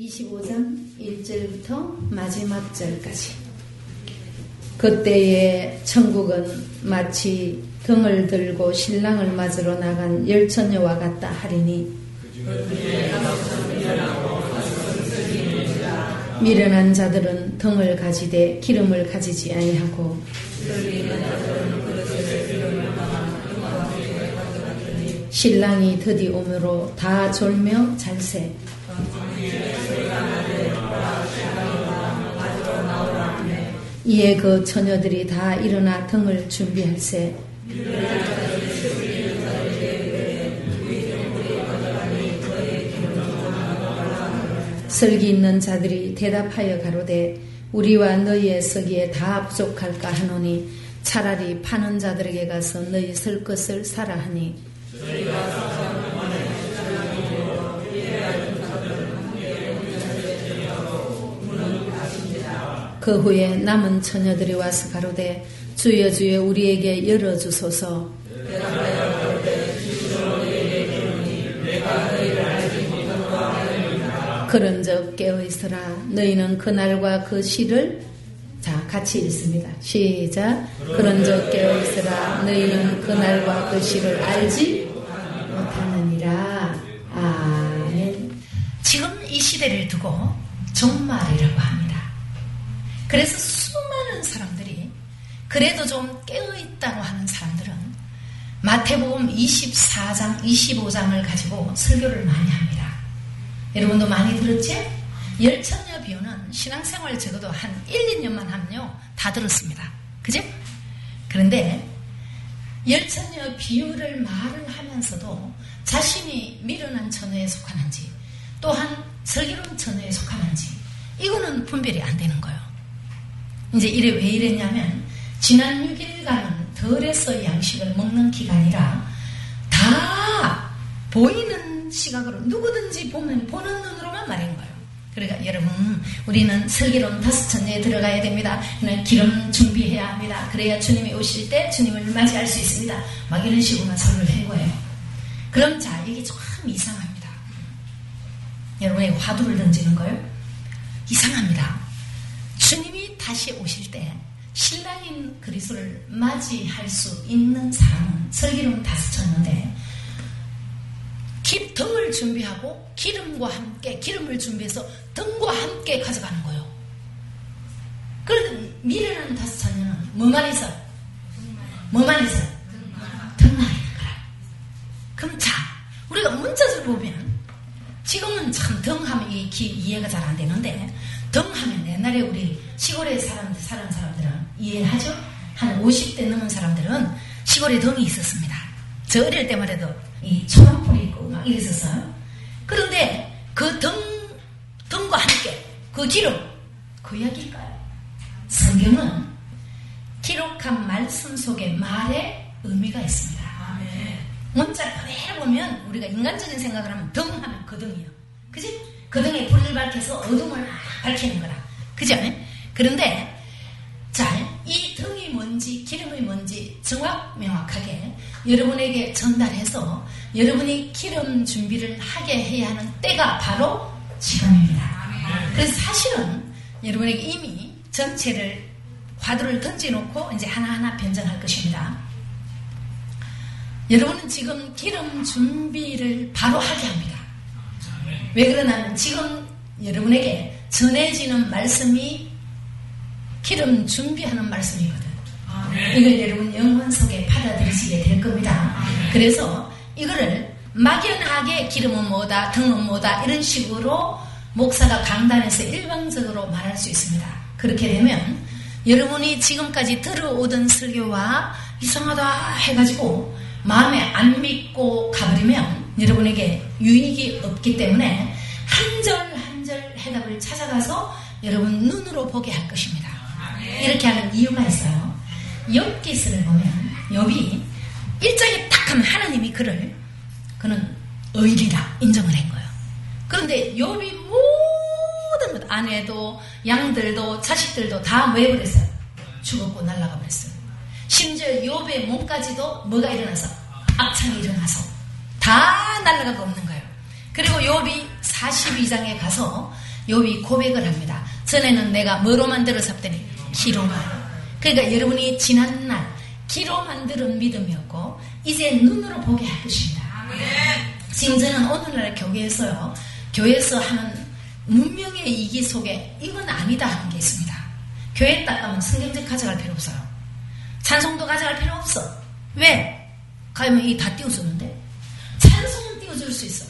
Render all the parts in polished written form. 25장 1절부터 마지막 절까지. 그때에 천국은 마치 등을 들고 신랑을 맞으러 나간 열처녀와 같다 하리니 미련한 자들은 등을 가지되 기름을 가지지 아니하고 신랑이 더디 오므로 다 졸며 잘세. 이에 그 처녀들이 다 일어나 등을 준비할세. 설기 있는 자들이 대답하여 가로되 우리와 너희의 서기에 다 부족할까 하노니 차라리 파는 자들에게 가서 너희 설 것을 사라 하니 그 후에 남은 처녀들이 와서 가로되 주여 주여 우리에게 열어주소서. 그런즉 깨어 있으라. 너희는 그날과 그 시를 같이 읽습니다. 시작. 그런즉 깨어 있으라. 너희는 그날과 그 시를 알지 못하느니라. 아멘. 지금 이 시대를 두고 종말이라고 합니다. 그래서 수많은 사람들이 그래도 좀 깨어있다고 하는 사람들은 마태복음 24장, 25장을 가지고 설교를 많이 합니다. 여러분도 많이 들었지? 열처녀 비유는 신앙생활 적어도 한 1, 2년만 하면요 다 들었습니다. 그죠? 그런데 열처녀 비유를 말을 하면서도 자신이 미련한 처녀에 속하는지 또한 슬기로운 처녀에 속하는지 이거는 분별이 안 되는 거예요. 이제 이래 왜 이랬냐면 지난 6일간은 덜해서 양식을 먹는 기간이라 다 보이는 시각으로 누구든지 보는 눈으로만 말인 거예요. 그러니까 여러분 우리는 슬기로운 다섯 천년에 들어가야 됩니다. 기름 준비해야 합니다. 그래야 주님이 오실 때 주님을 맞이할 수 있습니다. 막 이런 식으로만 설을 한 거예요. 그럼 자 이게 참 이상합니다. 여러분에게 화두를 던지는 거예요. 이상합니다. 주님이 다시 오실 때 신랑인 그리스도를 맞이할 수 있는 사람은 슬기로운 다섯 천인데 등을 준비하고 기름과 함께 기름을 준비해서 등과 함께 가져가는 거예요. 그런데 미련한 다섯 천은 뭐만 해서? 뭐만 해서? 등만이니까. 그럼 자 우리가 문자를 보면 지금은 참 등하면 이해가 잘 안 되는데 등하면 옛날에 우리 시골에 사는 사람들은 이해하죠? 한 50대 넘은 사람들은 시골에 등이 있었습니다. 저 어릴 때만 해도 이 초당풀이 있고 막 이랬었어요. 그런데 그 등과 함께 그 기록, 그 이야기일까요? 성경은 기록한 말씀 속에 말에 의미가 있습니다. 문자를 해보면 우리가 인간적인 생각을 하면 등 하면 그 등이요. 그지? 그 등에 불을 밝혀서 어둠을 밝히는 거라. 그지? 그런데 자, 이 등이 뭔지 기름이 뭔지 명확하게 여러분에게 전달해서 여러분이 기름 준비를 하게 해야 하는 때가 바로 지금입니다. 그래서 사실은 여러분에게 이미 전체를 화두를 던지놓고 이제 하나하나 변정할 것입니다. 여러분은 지금 기름 준비를 바로 하게 합니다. 왜 그러냐면 지금 여러분에게 전해지는 말씀이 기름 준비하는 말씀이거든. 이걸 여러분 영혼 속에 받아들이시게 될 겁니다. 그래서 이거를 막연하게 기름은 뭐다, 등은 뭐다 이런 식으로 목사가 강단에서 일방적으로 말할 수 있습니다. 그렇게 되면 여러분이 지금까지 들어오던 설교와 이상하다 해가지고 마음에 안 믿고 가버리면 여러분에게 유익이 없기 때문에 한 절 한 절 해답을 찾아가서 여러분 눈으로 보게 할 것입니다. 이렇게 하는 이유가 있어요. 욥기서를 보면 욥이 1장에 딱 하면 하나님이 그는 의리라 인정을 한 거예요. 그런데 욥이 모든 것 아내도 양들도 자식들도 다 왜 그랬어요? 죽었고 날아가 버렸어요. 심지어 욥의 몸까지도 뭐가 일어나서? 악창이 일어나서 다 날아가고 없는 거예요. 그리고 욥이 42장에 가서 욥이 고백을 합니다. 전에는 내가 뭐로만 들었었더니 귀로만. 그러니까 여러분이 지난날 귀로만 들은 믿음이었고 이제 눈으로 보게 하십니다. 지금 저는 오늘날 교회에서 하는 문명의 이기 속에 이건 아니다 하는 게 있습니다. 교회에 딱 가면 성경책 가져갈 필요 없어요. 찬송도 가져갈 필요 없어. 왜? 가면 이 다 띄워주는데 찬송은 띄워줄 수 있어.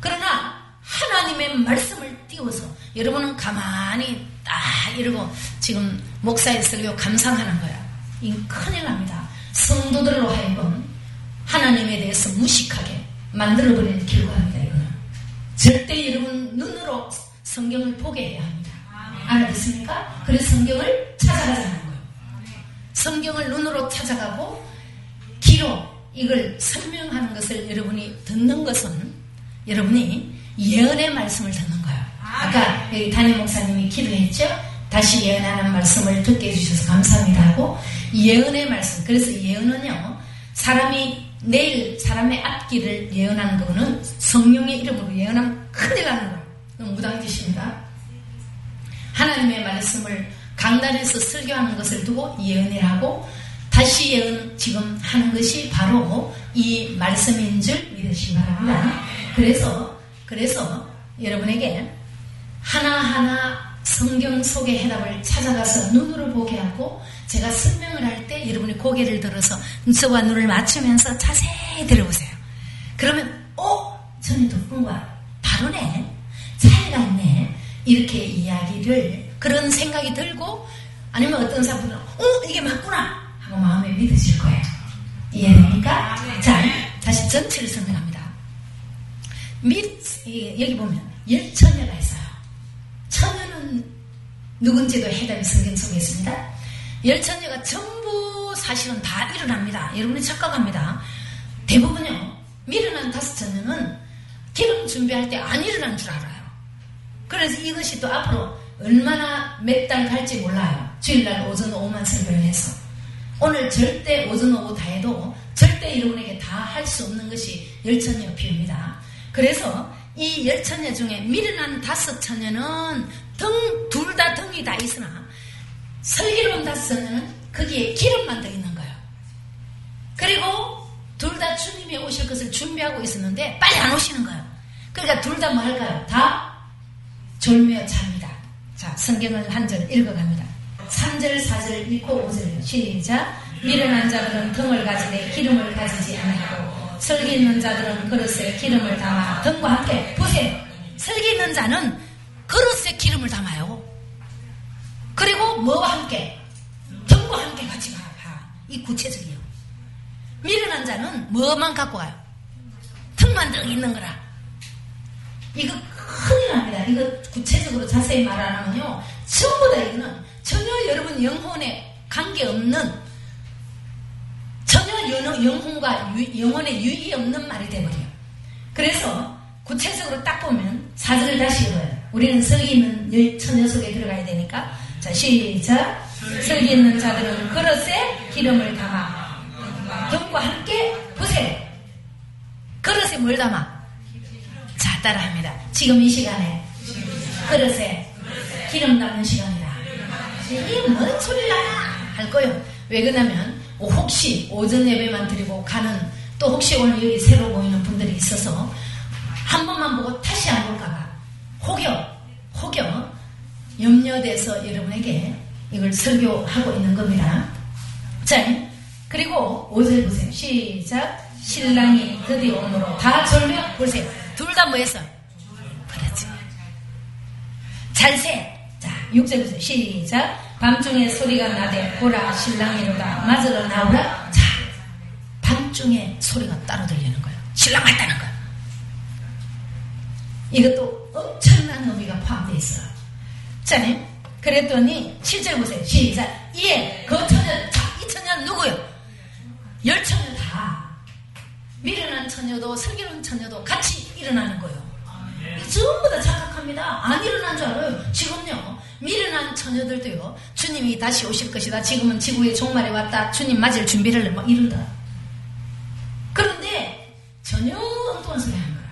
그러나 하나님의 말씀을 띄워서 여러분은 가만히 딱 이러고 지금 목사의 설교 감상하는 거야. 이건 큰일 납니다. 성도들로 하여금 하나님에 대해서 무식하게 만들어버리는 결과입니다. 이거는 절대 여러분 눈으로 성경을 보게 해야 합니다. 알아듣습니까? 그래서 성경을 찾아가자는 거예요. 성경을 눈으로 찾아가고 귀로 이걸 설명하는 것을 여러분이 듣는 것은 여러분이 예언의 말씀을 듣는 거예요. 아까 여기 담임 목사님이 기도했죠? 다시 예언하는 말씀을 듣게 해주셔서 감사합니다 하고 예언의 말씀. 그래서 예언은요, 사람이 내일 사람의 앞길을 예언하는 거는 성령의 이름으로 예언하면 큰일 나는 거예요. 너무 무당짓입니다. 하나님의 말씀을 강단에서 설교하는 것을 두고 예언이라고 다시 예언 지금 하는 것이 바로 이 말씀인 줄 믿으시기 바랍니다. 그래서 여러분에게 하나하나 성경 속의 해답을 찾아가서 눈으로 보게 하고 제가 설명을 할 때 여러분이 고개를 들어서 눈썹과 눈을 맞추면서 자세히 들어보세요. 그러면 전에 듣던 거야. 다르네. 차이가 있네. 이렇게 이야기를 그런 생각이 들고 아니면 어떤 사람들은 이게 맞구나 하고 마음에 믿으실 거예요. 이해됩니까? 자, 다시 전체를 설명합니다. 여기 보면 열처녀가 있어요. 처녀는 누군지도 해답이 성경 속에 있습니다. 열처녀가 전부 사실은 다 일어납니다. 여러분이 착각합니다. 대부분요, 미련한 다섯 처녀는 기름 준비할 때 안 일어난 줄 알아요. 그래서 이것이 또 앞으로 얼마나 몇 달 갈지 몰라요. 주일날 오전 오후만 설교를 해서 오늘 절대 오전 오후 다 해도 절대 여러분에게 다 할 수 없는 것이 열처녀 비유입니다. 그래서 이 열처녀 중에 미련한 다섯 처녀는 둘 다 등이 다 있으나 슬기로운 다섯 처녀는 거기에 기름만 더 있는 거예요. 그리고 둘 다 주님이 오실 것을 준비하고 있었는데 빨리 안 오시는 거예요. 그러니까 둘 다 뭐 할까요? 다 졸며 잡니다. 자, 성경을 한 절 읽어갑니다. 3절, 4절 읽고 5절 시작. 미련한 자들은 등을 가지되 기름을 가지지 않고 설기 있는 자들은 그릇에 기름을 담아 등과 함께. 보세요. 설기 있는 자는 그릇에 기름을 담아요. 그리고 뭐와 함께? 등과 함께 같이 가요. 이 구체적이에요. 미련한 자는 뭐만 갖고 가요? 등만 등 있는 거라. 이거 큰일 납니다. 이거 구체적으로 자세히 말 안 하면요, 전부 다 이거는 전혀 여러분 영혼에 관계없는, 전혀 영혼과 영혼에 유의없는 말이 되어버려요. 그래서 구체적으로 딱 보면 4절을 다시 읽어요. 우리는 설기 있는 처녀 속에 들어가야 되니까. 자, 시작. 설기 있는 자들은 그릇에 기름을 담아 등과 함께. 보세요. 그릇에 뭘 담아? 자, 따라합니다. 지금 이 시간에 그릇에 기름 담는 시간이다. 이게 뭔 소리야 할 거예요. 왜 그러냐면 혹시 오전 예배만 드리고 가는, 또 혹시 오늘 여기 새로 보이는 분들이 있어서 한 번만 보고 다시 안 볼까봐 혹여 염려돼서 여러분에게 이걸 설교하고 있는 겁니다. 자, 그리고 5절 보세요. 시작. 신랑이 그들이 오므로 다 졸며. 보세요. 둘 다 뭐 했어요? 그렇지. 잘 세. 자, 6절 보세요. 시작. 밤중에 소리가 나되 보라 신랑이로다 맞으러 나오라. 자, 밤중에 소리가 따로 들리는 거예요. 신랑 왔다는 거예요. 이것도 엄청난 의미가 포함되어 있어요. 자, 그랬더니 7절 보세요. 시작. 예, 그 처녀. 자, 이 처녀는 누구요? 열 처녀 다. 미련한 처녀도 슬기로운 처녀도 같이 일어나는 거예요. 전부 다 착각합니다. 안 일어난 줄 알아요. 지금요, 미련한 처녀들도요, 주님이 다시 오실 것이다, 지금은 지구의 종말이 왔다, 주님 맞을 준비를 막 이러다. 그런데 전혀 엉뚱한 소리 하는 거야.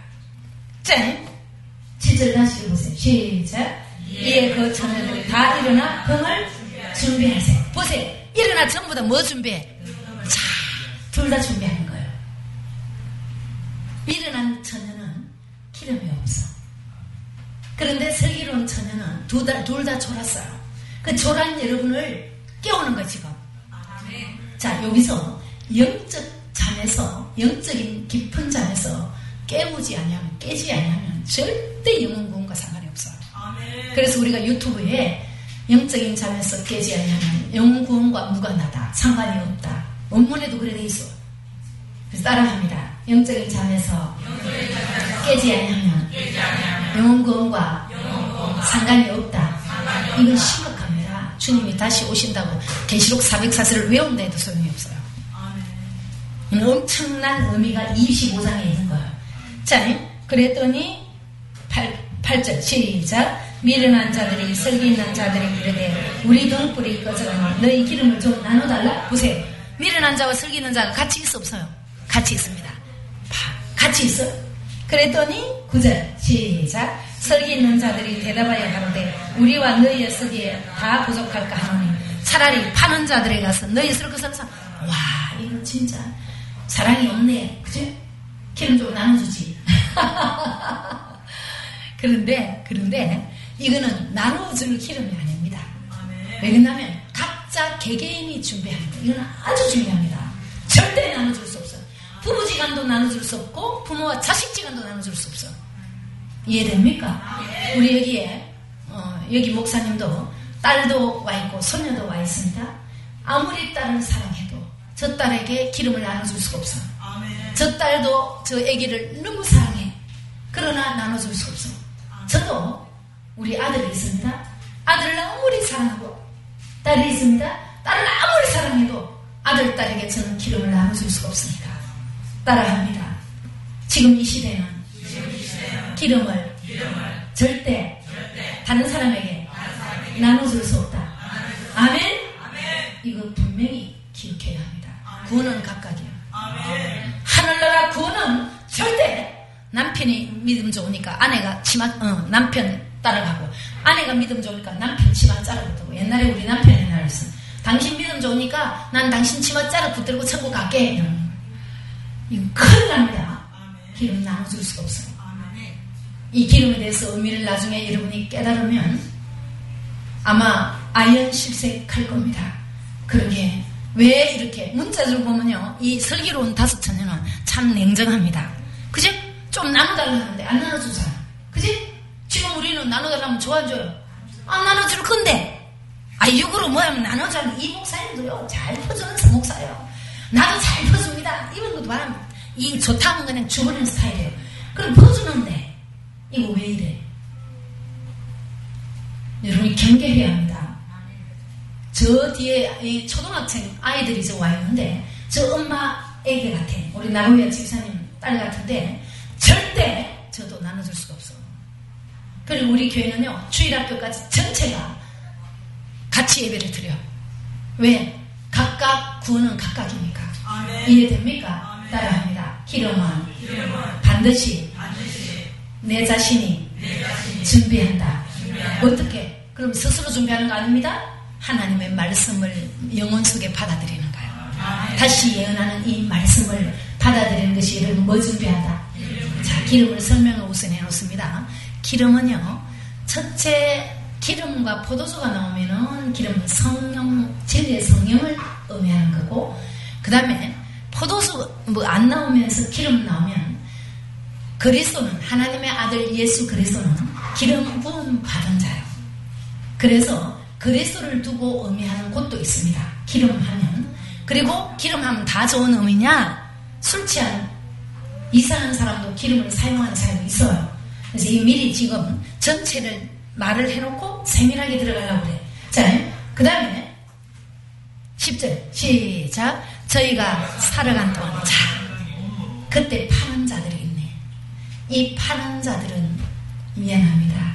절을 다시 해보세요. 시작. 이에 그 청년들이 다 일어나 병을 준비하세요. 보세요. 일어나 전부 다 뭐 준비해? 자, 둘 다 준비하는 거예요. 일어난 처녀는 기름이 없어. 그런데 슬기로운 처녀는 둘 다 졸았어요. 그 졸한 여러분을 깨우는 거예요, 지금. 자, 여기서 영적 잠에서, 영적인 깊은 잠에서 깨지 아니하면 절대 영혼구원과 상관이 없어요. 그래서 우리가 유튜브에 영적인 잠에서 깨지 아니하면 영혼구원과 무관하다, 상관이 없다. 원문에도 그래 돼 있어. 그래서 따라합니다. 영적인 잠에서 깨지 아니하면 영혼구원과 상관이 없다. 이건 심각합니다. 주님이 다시 오신다고 계시록 404세를 외운다 해도 소용이 없어요. 엄청난 의미가 25장에 있는 거예요. 자, 그랬더니 8절 시작. 미련한 자들이 슬기 있는 자들이 이르되 우리 등불이 꺼져가니 너희 기름을 좀 나눠달라. 보세요. 미련한 자와 슬기 있는 자가 같이 있어 없어요? 같이 있습니다. 같이 있어. 그랬더니 9절 시작. 슬기 있는 자들이 대답하여 가로되 우리와 너희의 슬기에 다 부족할까 하노니 차라리 파는 자들에 가서 너희 슬기 살사. 와, 이거 진짜 사랑이 없네, 그죠? 기름 좀 나눠주지. 그런데 이거는 나눠줄 기름이 아닙니다. 왜 그러냐면 각자 개개인이 준비하는 거. 이건 아주 중요합니다. 절대 나눠줄 수 없어요. 부부지간도 나눠줄 수 없고 부모와 자식지간도 나눠줄 수 없어요. 이해됩니까? 우리 여기에 여기 목사님도 딸도 와 있고 손녀도 와 있습니다. 아무리 딸을 사랑해도 저 딸에게 기름을 나눠줄 수가 없어. 저 딸도 저 아기를 너무 사랑해. 그러나 나눠줄 수 없어. 저도 우리 아들이 있습니다. 아들을 아무리 사랑하고 딸이 있습니다. 딸을 아무리 사랑해도 아들, 딸에게 저는 기름을 나눠줄 수가 없으니까. 따라합니다. 지금 이 시대는 기름을 절대 다른 사람에게 나눠줄 수 없다. 아멘? 이거 분명히 기억해야 합니다. 구원은 각각이야. 하늘나라 구원은 절대 남편이 믿음 좋으니까 아내가 남편 따라가고, 아내가 믿음 좋으니까 남편 치마 짜라 붙들고. 옛날에 우리 남편이 나였어. 당신 믿음 좋으니까 난 당신 치마 짜라 붙들고 천국 갈게. 이거 큰일 납니다. 기름 나눠줄 수가 없어요. 이 기름에 대해서 의미를 나중에 여러분이 깨달으면 아마 아연실색할 겁니다. 그러게 왜 이렇게 문자를 보면요, 이 슬기로운 다섯 처녀는 참 냉정합니다. 그죠? 좀 나눠달라고 하는데 안 나눠주잖아. 그지? 지금 우리는 나눠달라면 좋아줘요. 안 나눠줄 건데 육으로 뭐하면 나눠주는. 이 목사님도요 잘 퍼주는 목사예요. 나도 잘 퍼줍니다. 이런 것도 말하면 이 좋다는 거는 주부는 스타일이에요. 그럼 퍼주는데 이거 왜 이래? 여러분이 경계해야 합니다. 저 뒤에 이 초등학생 아이들이 저 와 있는데 저 엄마 애기 같아. 우리 나로야 집사님 딸 같은데 절대 저도 나눠줄 수가 없어. 그리고 우리 교회는요 주일학교까지 전체가 같이 예배를 드려. 왜? 각각 구원은 각각이니까. 아멘. 이해됩니까? 아멘. 따라합니다. 기름은 반드시 내 자신이 준비한다. 어떻게? 그럼 스스로 준비하는 거 아닙니다. 하나님의 말씀을 영혼 속에 받아들이는 거예요. 아멘. 다시 예언하는 이 말씀을 받아들이는 것이 이런 뭐 준비한다. 자, 기름을 설명을 우선 해놓습니다. 기름은요, 첫째 기름과 포도주가 나오면은 기름은 성령, 진리의 성령을 의미하는 거고, 그 다음에 포도주 뭐 안 나오면서 기름 나오면 그리스도는 하나님의 아들 예수 그리스도는 기름 부음 받은 자요. 그래서 그리스도를 두고 의미하는 곳도 있습니다. 기름하면. 그리고 기름하면 다 좋은 의미냐? 술 취한 이상한 사람도 기름을 사용하는 사람이 있어요. 그래서 이 미리 지금 전체를 말을 해놓고 세밀하게 들어가려고 그래. 자, 그 다음에 10절 시작. 저희가 살아간 동안 자, 그때 파는 자들이 있네. 이 파는 자들은 미안합니다.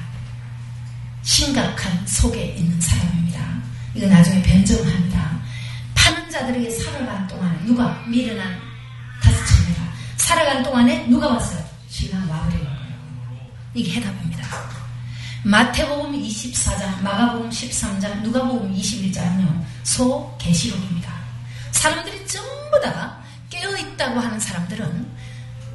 심각한 속에 있는 사람입니다. 이거 나중에 변증합니다. 파는 자들에게 살아간 동안 누가 미련한 다섯 처녀가 살아간 동안에 누가 왔어요? 신랑 와버린 거예요. 이게 해답입니다. 마태복음 24장, 마가복음 13장, 누가복음 21장은요. 소 계시록입니다. 사람들이 전부 다 깨어있다고 하는 사람들은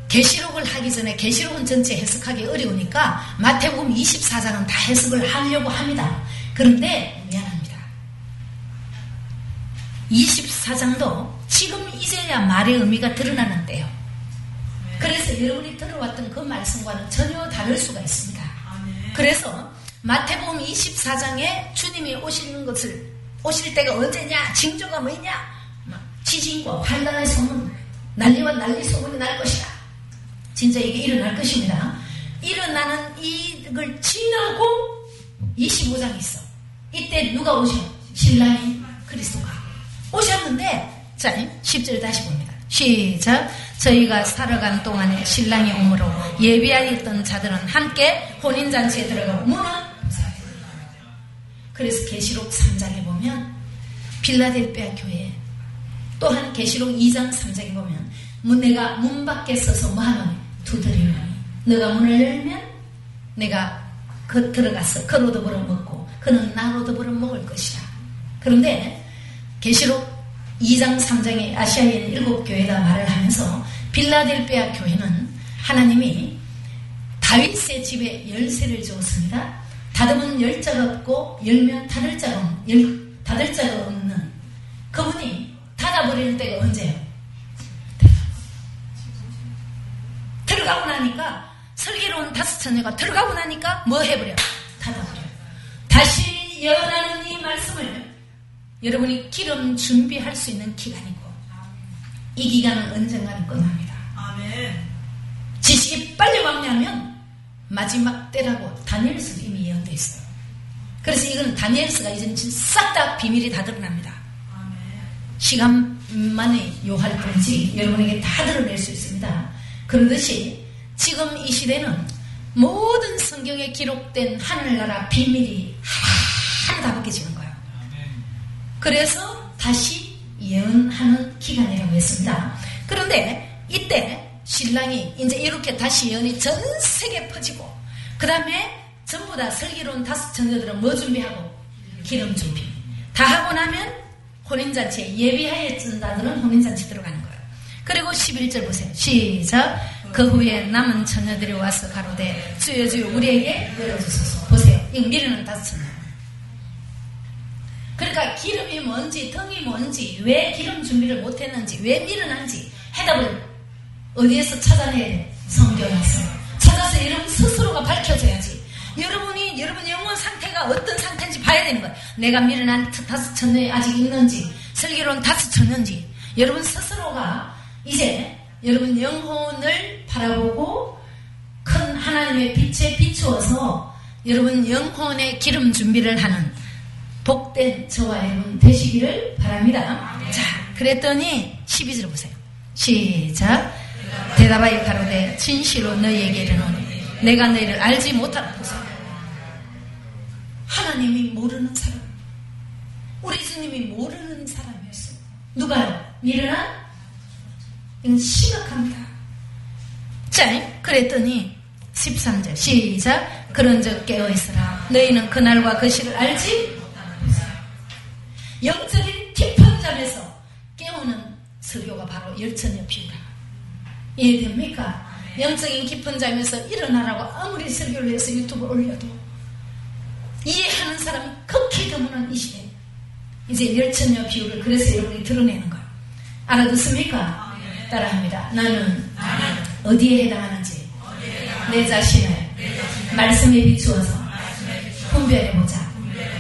계시록을 하기 전에 계시록은 전체 해석하기 어려우니까 마태복음 24장은 다 해석을 하려고 합니다. 그런데 미안합니다. 24장도 지금 이제야 말의 의미가 드러나는 때요. 그래서 여러분이 들어왔던 그 말씀과는 전혀 다를 수가 있습니다. 그래서 마태복음 24장에 주님이 오시는 것을, 오실 때가 언제냐, 징조가 뭐냐, 지진과 환란의 소문, 난리와 난리 소문이 날 것이다. 진짜 이게 일어날 것입니다. 일어나는 이걸 지나고 25장이 있어. 이때 누가 오셔? 신랑이 그리스도가 오셨는데, 자, 10절 다시 봅니다. 시작. 저희가 살아간 동안에 신랑이 오므로 예비하였던 자들은 함께 혼인잔치에 들어가고 문을 닫으리라. 그래서 계시록 3장에 보면 빌라델비아 교회, 또한 계시록 2장 3장에 보면 내가 문 밖에 서서 뭐하면 두드리면 너가 문을 열면 내가 그 들어가서 그로 더불어 먹고 그는 나로 더불어 먹을 것이라. 그런데 계시록 2장 3장에 아시아에 있는 일곱 교회다 말을 하면서 빌라델비아 교회는 하나님이 다윗의 집에 열쇠를 주었습니다. 닫으면 열 자가 없고 열면 닫을 자가 없는 그분이 닫아버리는 때가 언제예요? 들어가고 나니까 슬기로운 다섯 처녀가 들어가고 나니까 뭐 해버려? 닫아버려. 다시 예언하는 이 말씀을 여러분이 기름 준비할 수 있는 기간이고, 이 기간은 언젠가는 끝납니다. 아멘. 지식이 빨리 왔냐면 마지막 때라고 다니엘서도 이미 예언되어 있어요. 그래서 이건 다니엘서가 이제 싹 다 비밀이 다 드러납니다. 아멘. 시간만에 요할 뿐이지 여러분에게 다 드러낼 수 있습니다. 그런듯이 지금 이 시대는 모든 성경에 기록된 하늘나라 비밀이 하나하나 다 벗겨지는 거예요. 그래서 다시 예언하는 기간이라고 했습니다. 그런데 이때 신랑이 이제 이렇게 다시 예언이 전 세계에 퍼지고, 그 다음에 전부 다 슬기로운 다섯 처녀들은 뭐 준비하고? 기름 준비. 다 하고 나면 혼인잔치에 예비하였던 자들은 혼인잔치 들어가는 거예요. 그리고 11절 보세요. 시작. 그 후에 남은 처녀들이 와서 가로되 주여 주여 우리에게 열어주소서. 보세요. 이 미련한 다섯 처녀. 그러니까 기름이 뭔지, 등이 뭔지, 왜 기름 준비를 못했는지, 왜 미련한지 해답을 어디에서 찾아내야 돼? 성경에서 찾아서 여러분 스스로가 밝혀져야지. 여러분 영혼 상태가 어떤 상태인지 봐야 되는 거야. 내가 미련한 다섯 천년이 아직 있는지, 슬기로운 다섯 천년인지 여러분 스스로가 이제 여러분 영혼을 바라보고 큰 하나님의 빛에 비추어서 여러분 영혼의 기름 준비를 하는 복된 저와 여러분 되시기를 바랍니다. 자, 그랬더니 12절 보세요. 시작. 대답하여 가로되 진실로 너희에게 이르노니 내가 너희를 알지 못하라. 보세요. 하나님이 모르는 사람, 우리 주님이 모르는 사람이었어요. 누가요? 미련한? 이건 심각합니다. 자, 그랬더니 13절 시작. 그런즉 깨어있으라 너희는 그날과 그 시를 알지. 영적인 깊은 잠에서 깨우는 설교가 바로 열처녀 비유라. 이해됩니까? 영적인 깊은 잠에서 일어나라고 아무리 설교를 해서 유튜브를 올려도 이해하는 사람이 극히 드문한 이 시대, 이제 열처녀 비유를 그래서 여러분이 드러내는 거예요. 알아듣습니까? 따라합니다. 나는 어디에 해당하는지 내 자신을 말씀에 비추어서 분별해보자.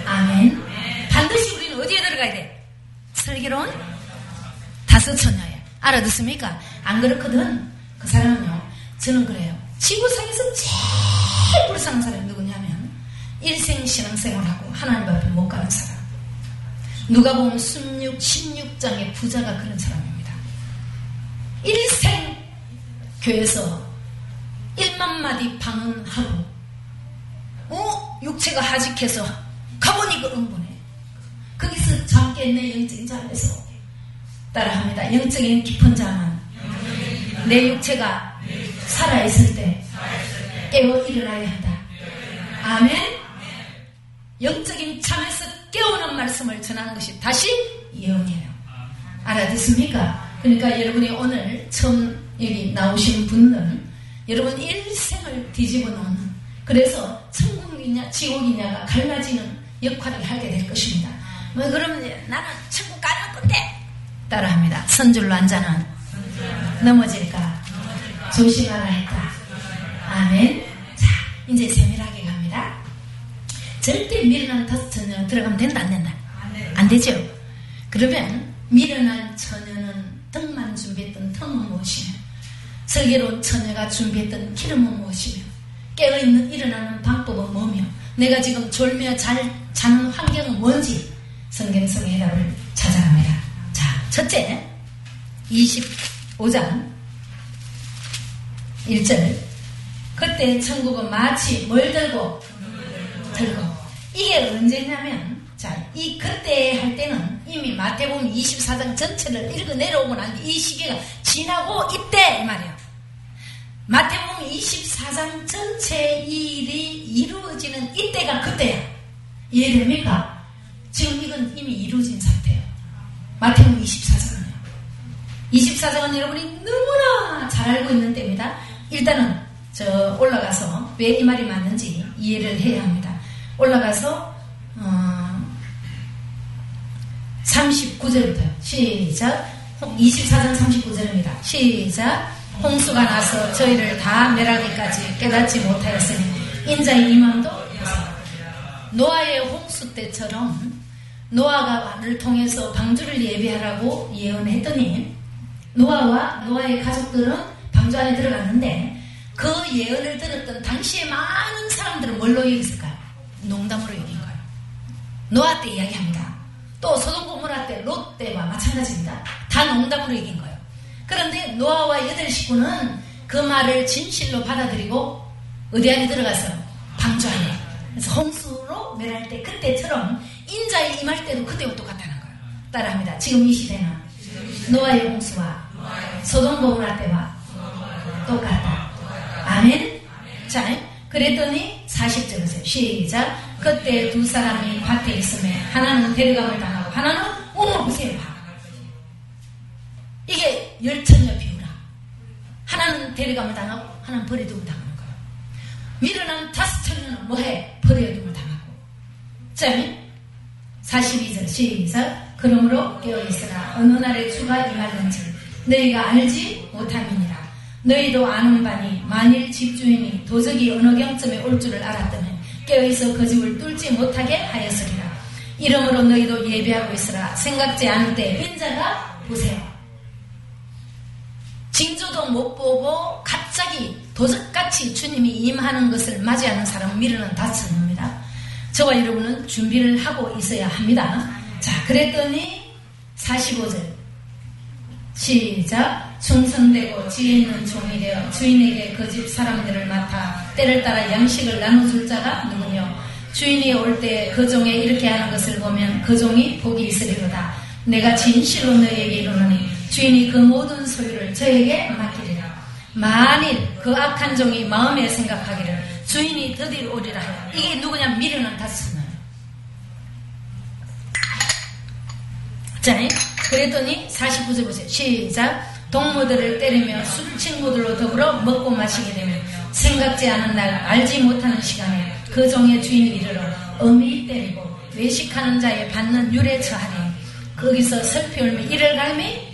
아멘. 반드시 어디에 들어가야 돼? 슬기로운 다섯 처녀에. 알아듣습니까? 안 그렇거든. 그 사람은요, 저는 그래요. 지구상에서 제일 불쌍한 사람이 누구냐면 일생 신앙생활하고 하나님 앞에 못 가는 사람. 누가복음 16장의 부자가 그런 사람입니다. 일생 교회에서 1만 마디 방언하고 육체가 하직해서 가보니까 응보네. 거기서 잠깨 있는 영적인 잠에서 따라합니다. 영적인 깊은 잠은 내 육체가 살아있을 때 깨어 일어나야 한다. 아멘. 영적인 잠에서 깨우는 말씀을 전하는 것이 다시 예언이에요. 알아듣습니까? 그러니까 여러분이 오늘 처음 여기 나오신 분은 여러분 일생을 뒤집어 놓는, 그래서 천국이냐 지옥이냐가 갈라지는 역할을 하게 될 것입니다. 뭐 그럼 나는 천국 가는 건데 따라합니다. 선줄로 한 자는 넘어질까 조심하라 했다. 아멘. 자, 이제 세밀하게 갑니다. 절대 미련한 다섯 처녀 들어가면 된다 안 된다? 안 되죠? 그러면 미련한 처녀는 떡만 준비했던 텅은 무엇이며, 슬기로운 처녀가 준비했던 기름은 무엇이며, 깨어있는 일어나는 방법은 뭐며, 내가 지금 졸며 자는 환경은 뭔지 성경 속의 해답을 찾아갑니다. 자, 첫째 25장 1절. 그때 천국은 마치 뭘 들고? 들고. 이게 언제냐면, 자, 이 그때 할 때는 이미 마태복음 24장 전체를 읽어 내려오고 난 뒤 이 시기가 지나고 이때 이 말이에요. 마태복음 24장 전체 일이 이루어지는 이때가 그때야. 이해됩니까? 지금 이건 이미 이루어진 상태예요. 마태복음 24장은요. 24장은 여러분이 너무나 잘 알고 있는 때입니다. 일단은 저 올라가서 왜 이 말이 맞는지 이해를 해야 합니다. 올라가서 39절부터요. 시작. 24장 39절입니다. 시작. 홍수가 나서 저희를 다 멸하기까지 깨닫지 못하였으니 인자의 이맘도 노아의 홍수 때처럼 노아를 통해서 방주를 예비하라고 예언했더니 노아와 노아의 가족들은 방주 안에 들어갔는데 그 예언을 들었던 당시에 많은 사람들은 뭘로 여겼을까요? 농담으로 여긴 거예요. 노아 때 이야기합니다. 또 소돔고모라 때, 롯 때와 마찬가지입니다. 다 농담으로 여긴 거예요. 그런데 노아와 여덟 식구는 그 말을 진실로 받아들이고 어디 안에 들어가서 방주 안에. 그래서 홍수로 멸할 때 그때처럼 인자에 임할 때도 그때와 똑같다는 거예요. 따라합니다. 지금 이 시대는 노아의 홍수와 소돔고모라 때와 똑같다. 아멘. 자, 그랬더니 40절 보세요. 시작. 그때 두 사람이 밭에 있음에 하나는 데려감을 당하고 하나는 우물 보세요. 이게 열처녀 비유라. 하나는 데려감을 당하고 하나는 버려둠을 당하는 거야. 미련한 다섯 처녀는 뭐해? 버려둠을 당하고. 자, 42절 시작. 그러므로 깨어있으라 어느 날에 주가 임하든지 너희가 알지 못함이니라. 너희도 아는 바니 만일 집주인이 도적이 어느 경점에 올 줄을 알았다면 깨어있어 그 집을 뚫지 못하게 하였으리라. 이러므로 너희도 예비하고 있으라. 생각지 않을 때 인자가 보세요. 징조도 못 보고 갑자기 도적같이 주님이 임하는 것을 맞이하는 사람은 미련한 다섯입니다. 저와 여러분은 준비를 하고 있어야 합니다. 자, 그랬더니 45절 시작. 충성되고 지혜 있는 종이 되어 주인에게 그 집 사람들을 맡아 때를 따라 양식을 나눠줄 자가 누구뇨. 주인이 올 때 그 종에 이렇게 하는 것을 보면 그 종이 복이 있으리로다. 내가 진실로 너에게 이르노니 주인이 그 모든 소유를 저에게 맡기리라. 만일 그 악한 종이 마음에 생각하기를 주인이 드디어 오리라 하여. 이게 누구냐? 미련한 다섯 처녀. 자, 그랬더니 49절 보세요. 시작. 동무들을 때리며 술 친구들로 더불어 먹고 마시게 되면 생각지 않은 날 알지 못하는 시간에 그 종의 주인이 이르러 엄히 때리고 외식하는 자의 받는 유례 처하니 거기서 슬피 울며 이를 갈미.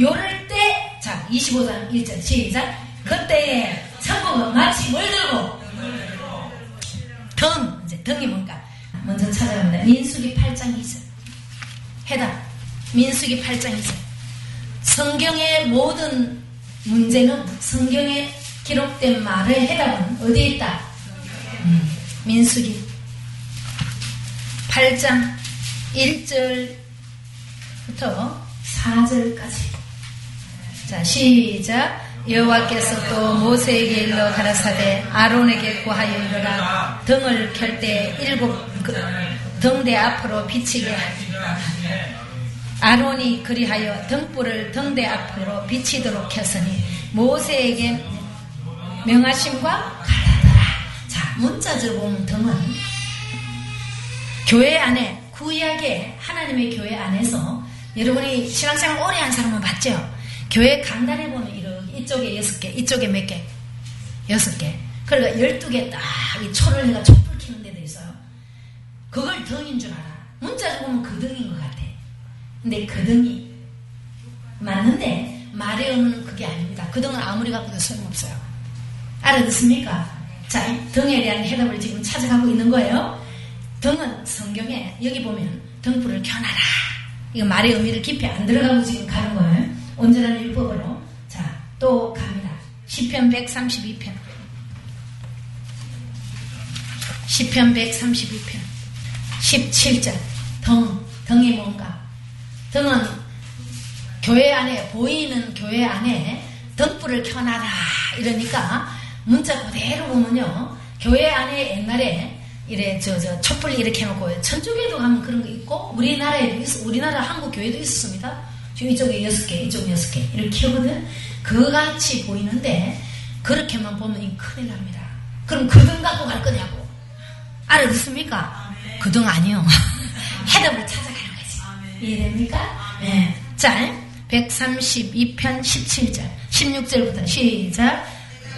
요럴 때, 자, 25장 1절 시작. 그때에 천국은 마치 뭘 들고? 등. 이제 등이 뭔가? 먼저 찾아갑니다. 민수기 8장 2절. 해답. 민수기 8장 2절. 성경의 모든 문제는 성경에 기록된 말의 해답은 어디에 있다? 민수기 8장 1절부터 4절까지. 자, 시작. 여호와께서 또 모세에게 일러 가라사대 아론에게 구하여 이르라. 등을 켤 때 일곱 등대 앞으로 비치게 하리라. 아론이 그리하여 등불을 등대 앞으로 비치도록 켰으니 모세에게 명하심과 같아. 문자적으로 보면 등은 교회 안에 구약의 하나님의 교회 안에서 여러분이 신앙생활 오래 한 사람은 봤죠? 교회 강단에 보면 이렇게 이쪽에 6개, 이쪽에 몇 개? 6개. 그러니까 12개 딱 이 초를 해가 촛불 켜는 데도 있어요. 그걸 등인 줄 알아. 문자적으로 보면 그 등인 것 같아. 근데 그 등이 맞는데 말에 없는 그게 아닙니다. 그 등은 아무리 갖고도 소용없어요. 알아듣습니까? 자, 등에 대한 해답을 지금 찾아가고 있는 거예요. 등은 성경에 여기 보면 등불을 켜놔라. 이거 말의 의미를 깊이 안 들어가고 지금 가는 거예요. 온전한 율법으로. 자, 또 갑니다. 시편 132편. 시편 132편 17절. 등이 뭔가? 등은 교회 안에 보이는 교회 안에 등불을 켜놔라 이러니까 문자 그대로 보면요 교회 안에 옛날에 이래 촛불 이렇게 해놓고 천주교도 가면 그런 거 있고 우리나라 한국 교회도 있었습니다. 지금 이쪽에 6개, 이쪽에 6개 이렇게 하거든. 그같이 보이는데 그렇게만 보면 큰일 납니다. 그럼 그 등 갖고 갈 거냐고. 알아듣습니까? 그 등 아니요. 해답을 찾아가는 거지. 이해됩니까? 네. 자, 132편 17절 16절부터 시작.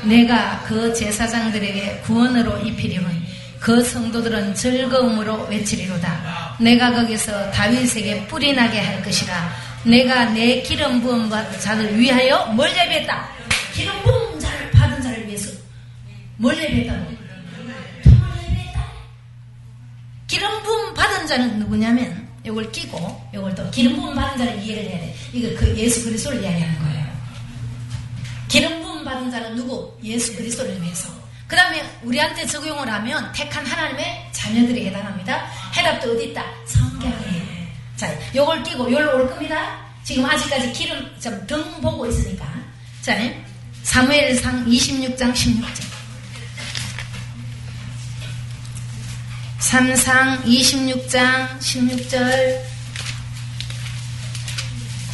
내가 그 제사장들에게 구원으로 입히리니 그 성도들은 즐거움으로 외치리로다. 내가 거기서 다윗에게 뿌리나게 할 것이라. 내가 내 기름 부음 받은 자를 위하여 뭘 예배했다? 기름 부음 받은 자를 위해서 뭘 예배했다고? 등을 예배했다. 기름 부음 받은 자는 누구냐면 이걸 끼고 이걸 또 기름 부음 받은 자를 이해를 해야 돼. 이거 그 예수 그리스도를 이야기하는 거예요. 기름 부음 받은 자는 누구? 예수 그리스도를 위해서. 그 다음에 우리한테 적용을 하면 택한 하나님의 자녀들이 해당합니다. 해답도 어디 있다? 성경에. 자, 요걸 끼고 요로 올 겁니다. 지금 아직까지 기름 등 보고 있으니까. 자, 사무엘상 26장 16절. 삼상 26장 16절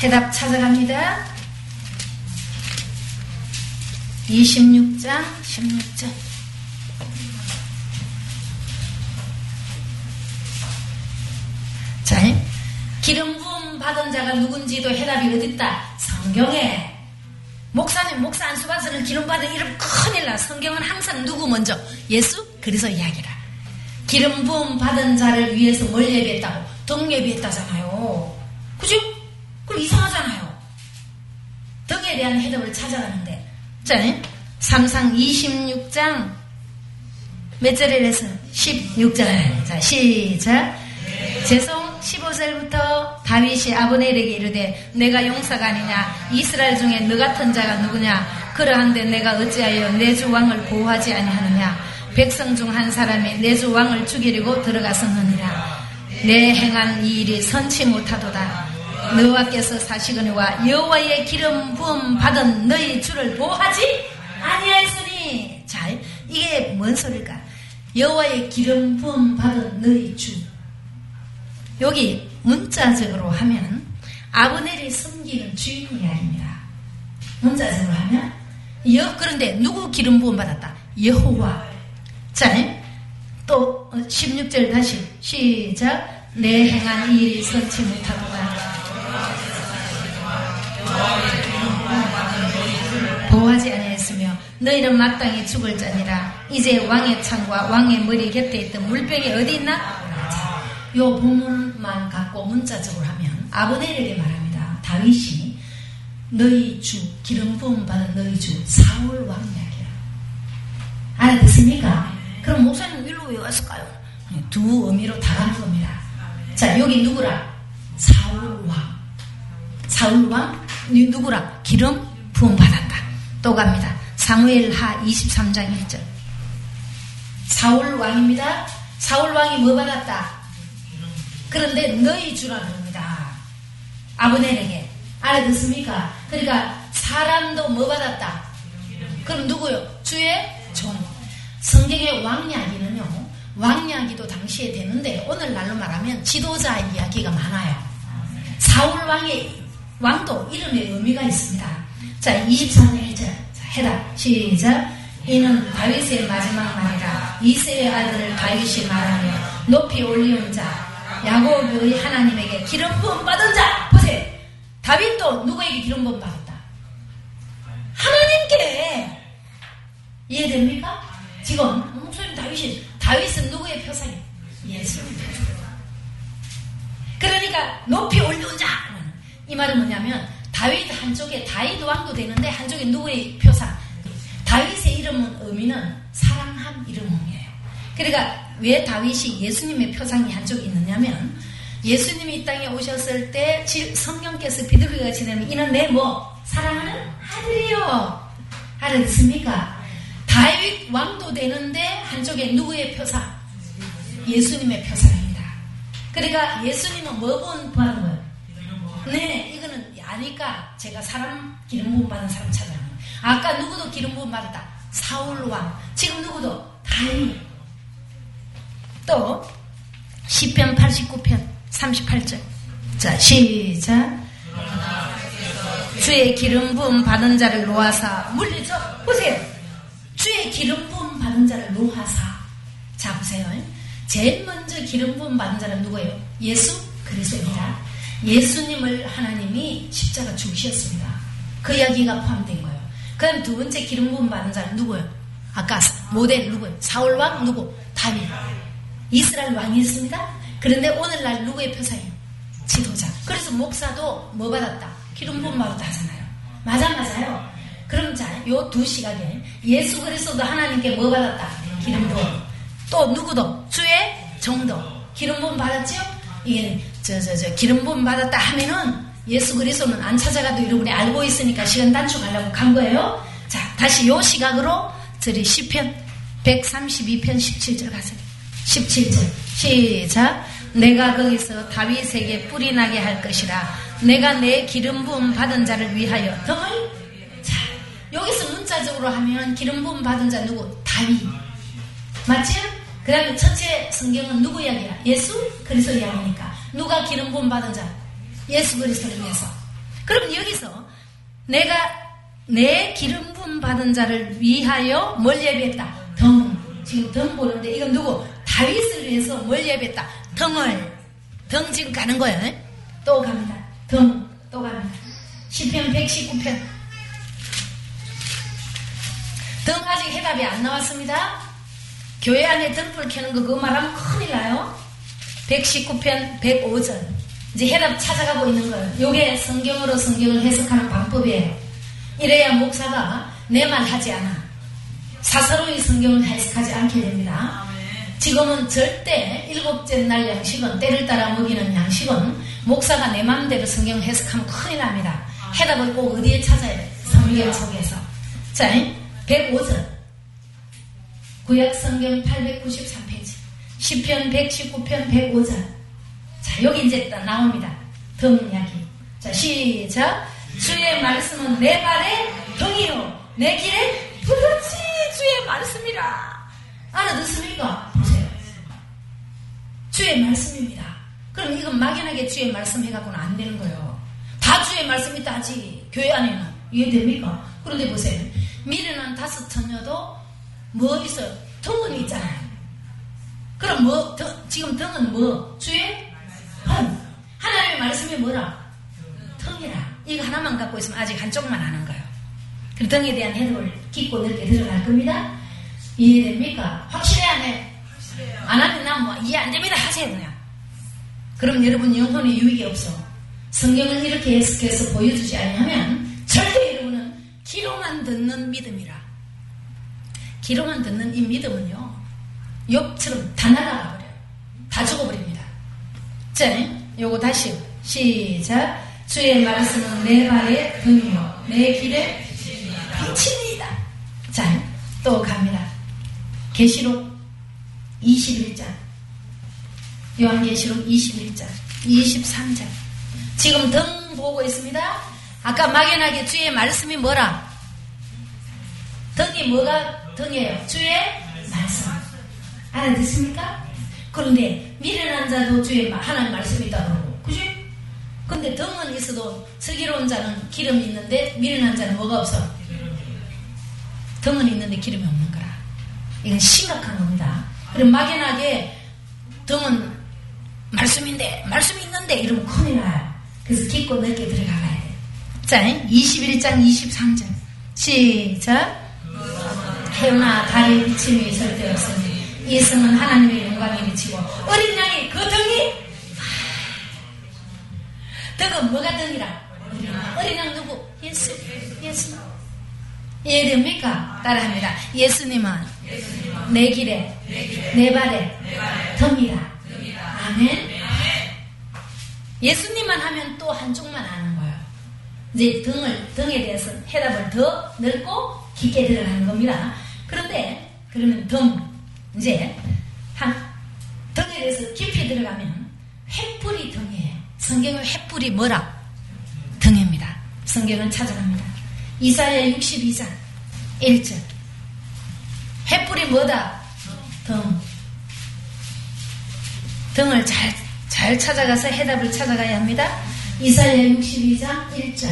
해답 찾아갑니다. 26장 16절 자, 기름 부음 받은 자가 누군지도 해답이 어딨다? 성경에. 목사님, 목사 안수 받으면 기름 받은 이름 큰일 나. 성경은 항상 누구 먼저? 예수? 그래서 이야기라. 기름 부음 받은 자를 위해서 뭘 예배했다고? 등 예배했다잖아요. 그죠? 그럼 이상하잖아요. 등에 대한 해답을 찾아가는데 자, 삼상 26장 몇 절에 해서 16절. 자, 시작. 제송 15절부터 다윗이 아브넬에게 이르되 내가 용사가 아니냐? 이스라엘 중에 너 같은 자가 누구냐? 그러한데 내가 어찌하여 내 주 왕을 보호하지 아니하느냐? 백성 중 한 사람이 내 주 왕을 죽이려고 들어갔었느니라. 내 행한 이 일이 선치 못하도다. 너와께서 사시거니와 여호와의 기름 부음 받은 너희 주를 보호하지 아니하였으니. 자, 이게 뭔 소릴까? 여호와의 기름 부음 받은 너희 주. 여기 문자적으로 하면 아브넬이 섬기는 주인 이야기입니다. 문자적으로 하면 그런데 누구 기름 부음 받았다? 여호와. 자, 또 16절 다시 시작. 내 행한 이 일이 선치 못하도다. 보호하지 아니했으며 너희는 마땅히 죽을 자니라. 이제 왕의 창과 왕의 머리 곁에 있던 물병이 어디 있나? 요 본문만 갖고 문자적으로 하면 아브넬에게 말합니다. 다윗이 너희 주 기름 부음 받은 너희 주 사울 왕 이야기라. 알아듣습니까? 그럼 목사님 일로 왜 왔을까요? 두 의미로 다 가는 겁니다. 자, 여기 누구라? 사울 왕. 사울왕 누구라? 기름 부음 받았다. 또 갑니다. 사무엘하 23장 1절. 사울왕입니다. 사울왕이 뭐 받았다? 그런데 너희 주라는 겁니다. 아브넬에게. 알아듣습니까? 그러니까 사람도 뭐 받았다? 그럼 누구요? 주의 종. 성경의 왕 이야기는요. 왕 이야기도 당시에 되는데 오늘날로 말하면 지도자 이야기가 많아요. 사울왕의 왕도 이름의 의미가 있습니다. 자, 23절 1절 해답 시작. 이는 다윗의 마지막 말이라. 이새의 아들을 다윗이 말하며 높이 올리운 자 야곱의 하나님에게 기름 부음 받은 자. 보세요. 다윗도 누구에게 기름 부음 받았다? 하나님께. 이해됩니까? 지금 목소리 다윗은 누구의 표상이에요? 예수의 표상. 그러니까 높이 올리운 자. 이 말은 뭐냐면 다윗 한쪽에 다윗 왕도 되는데 한쪽에 누구의 표상? 다윗의 이름은 의미는 사랑함 이름이에요. 그러니까 왜 다윗이 예수님의 표상이 한쪽에 있느냐면 예수님이 이 땅에 오셨을 때 성령께서 비둘기같이 내면 이는 내 뭐? 사랑하는 아들이요. 알았습니까? 다윗 왕도 되는데 한쪽에 누구의 표상? 예수님의 표상입니다. 그러니까 예수님은 뭐 본받은 거예요? 네, 이거는 아니까 제가 사람 기름 부음 받은 사람 찾아요. 아까 누구도 기름 부음 받았다. 사울 왕. 지금 누구도 다윗. 또 시편 89편 38절. 자, 시작. 주의 기름 부음 받은 자를 놓아사 물리쳐. 보세요. 주의 기름 부음 받은 자를 놓아사. 자, 보세요. 제일 먼저 기름 부음 받은 자는 누구예요? 예수 그리스도입니다. 예수님을 하나님이 십자가 죽이셨습니다. 그 이야기가 포함된 거예요. 그럼 두 번째 기름 부음 받은 자는 누구예요? 아까 모델 누구예요? 사울 왕 누구? 다윗. 이스라엘 왕이 있습니다. 그런데 오늘날 누구의 표상이에요? 지도자. 그래서 목사도 뭐 받았다? 기름 부음 받았다 하잖아요. 맞아요. 그럼 자, 요 두 시각에 예수 그리스도도 하나님께 뭐 받았다? 기름 부음. 또 누구도 주의 정도 기름 부음 받았지요? 이게 기름 부음 받았다 하면은 예수 그리스도는 안 찾아가도 여러분이 알고 있으니까 시간 단축하려고 간 거예요. 자, 다시 요 시각으로 저리 시편 132편 17절 가세요. 17절 시작. 내가 거기서 다윗에게 뿌리 나게 할 것이라. 내가 내 기름 부음 받은 자를 위하여 등을. 자, 여기서 문자적으로 하면 기름 부음 받은 자 누구? 다윗. 맞지? 그 다음에 첫째 성경은 누구 이야기야? 예수 그리스도 이야기니까 누가 기름 부음 받은 자? 예수 그리스도를 위해서. 그럼 여기서 내가 내 기름 부음 받은 자를 위하여 뭘 예비했다? 등. 지금 등 보는데 이건 누구? 다윗을 위해서 뭘 예비했다? 등을. 등 지금 가는 거예요. 또 갑니다. 등. 또 갑니다. 시편 119편. 등 아직 해답이 안 나왔습니다. 교회 안에 등불 켜는 거 그거 말하면 큰일 나요. 119편 105절. 이제 해답 찾아가고 있는 거예요. 요게 성경으로 성경을 해석하는 방법이에요. 이래야 목사가 내 말 하지 않아. 사사로이 성경을 해석하지 않게 됩니다. 지금은 절대 일곱째 날 양식은 때를 따라 먹이는 양식은 목사가 내 마음대로 성경을 해석하면 큰일 납니다. 해답을 꼭 어디에 찾아야 돼? 성경 속에서. 자, 105절. 구약 성경 893페이지. 시편 119편 105절. 자, 여기 이제 나옵니다. 등 이야기. 자, 시작. 주의 말씀은 내 발의 등이요 내 길에 그렇지 주의 말씀이라. 알아듣습니까? 보세요. 주의 말씀입니다. 그럼 이건 막연하게 주의 말씀 해갖고는 안 되는 거예요. 다 주의 말씀이 다지. 교회 안에는. 이해됩니까? 그런데 보세요. 미련한 다섯 처녀도 뭐 있어요? 등은 있잖아요. 그럼 뭐 지금 등은 뭐? 주의 하나님의 말씀이 뭐라? 등이라. 이거 하나만 갖고 있으면 아직 한쪽만 아는 거예요. 그 등에 대한 해답을 깊고 넓게 들어갈 겁니다. 이해됩니까? 확실해야 해. 안 하면 난 뭐 이해 안 됩니다 하세요 그냥. 그럼 여러분 영혼에 유익이 없어. 성경을 이렇게 해석해서 보여주지 않으면 절대 여러분은 귀로만 듣는 믿음이라. 귀로만 듣는 이 믿음은요 옆처럼 다 날아가버려요. 다 죽어버립니다. 자, 요거 다시 시작. 주의 말씀은 내 발의 등이요 내 길의 빛이니이다. 자, 또 갑니다. 계시록 21장. 요한계시록 21장 23장. 지금 등 보고 있습니다. 아까 막연하게 주의 말씀이 뭐라? 등이 뭐가 등이에요? 주의 말씀. 알아듣습니까? 그런데 미련한 자도 주의 하나님 말씀이 있다고 그러고, 그치? 근데 등은 있어도 슬기로운 자는 기름이 있는데 미련한 자는 뭐가 없어? 등은 있는데 기름이 없는 거라. 이건 심각한 겁니다. 막연하게 등은 말씀인데, 말씀이 있는데 이러면 큰일 나요. 그래서 깊고 넓게 들어가야 돼요. 자, 21장 23절 시작. 태어나 달의 비침이 절대 없으니 이 성은 하나님의 영광에 비치고 어린 양이 그 등이 등은 뭐가 등이라? 어린 양 누구? 예수. 예수. 예 됩니까? 따라합니다. 예수님은 내 길에 내 발에 등이라. 아멘. 예수님만 하면 또 한쪽만 아는 거예요. 이제 등에 대해서 해답을 더 넓고 깊게 들어가는 겁니다. 그런데 그러면 이제 등에 대해서 깊이 들어가면 횃불이 등이에요. 성경의 횃불이 뭐라? 등입니다. 성경은 찾아갑니다. 이사야 62장 1절. 횃불이 뭐다? 등. 등을 잘 찾아가서 해답을 찾아가야 합니다. 이사야 62장 1절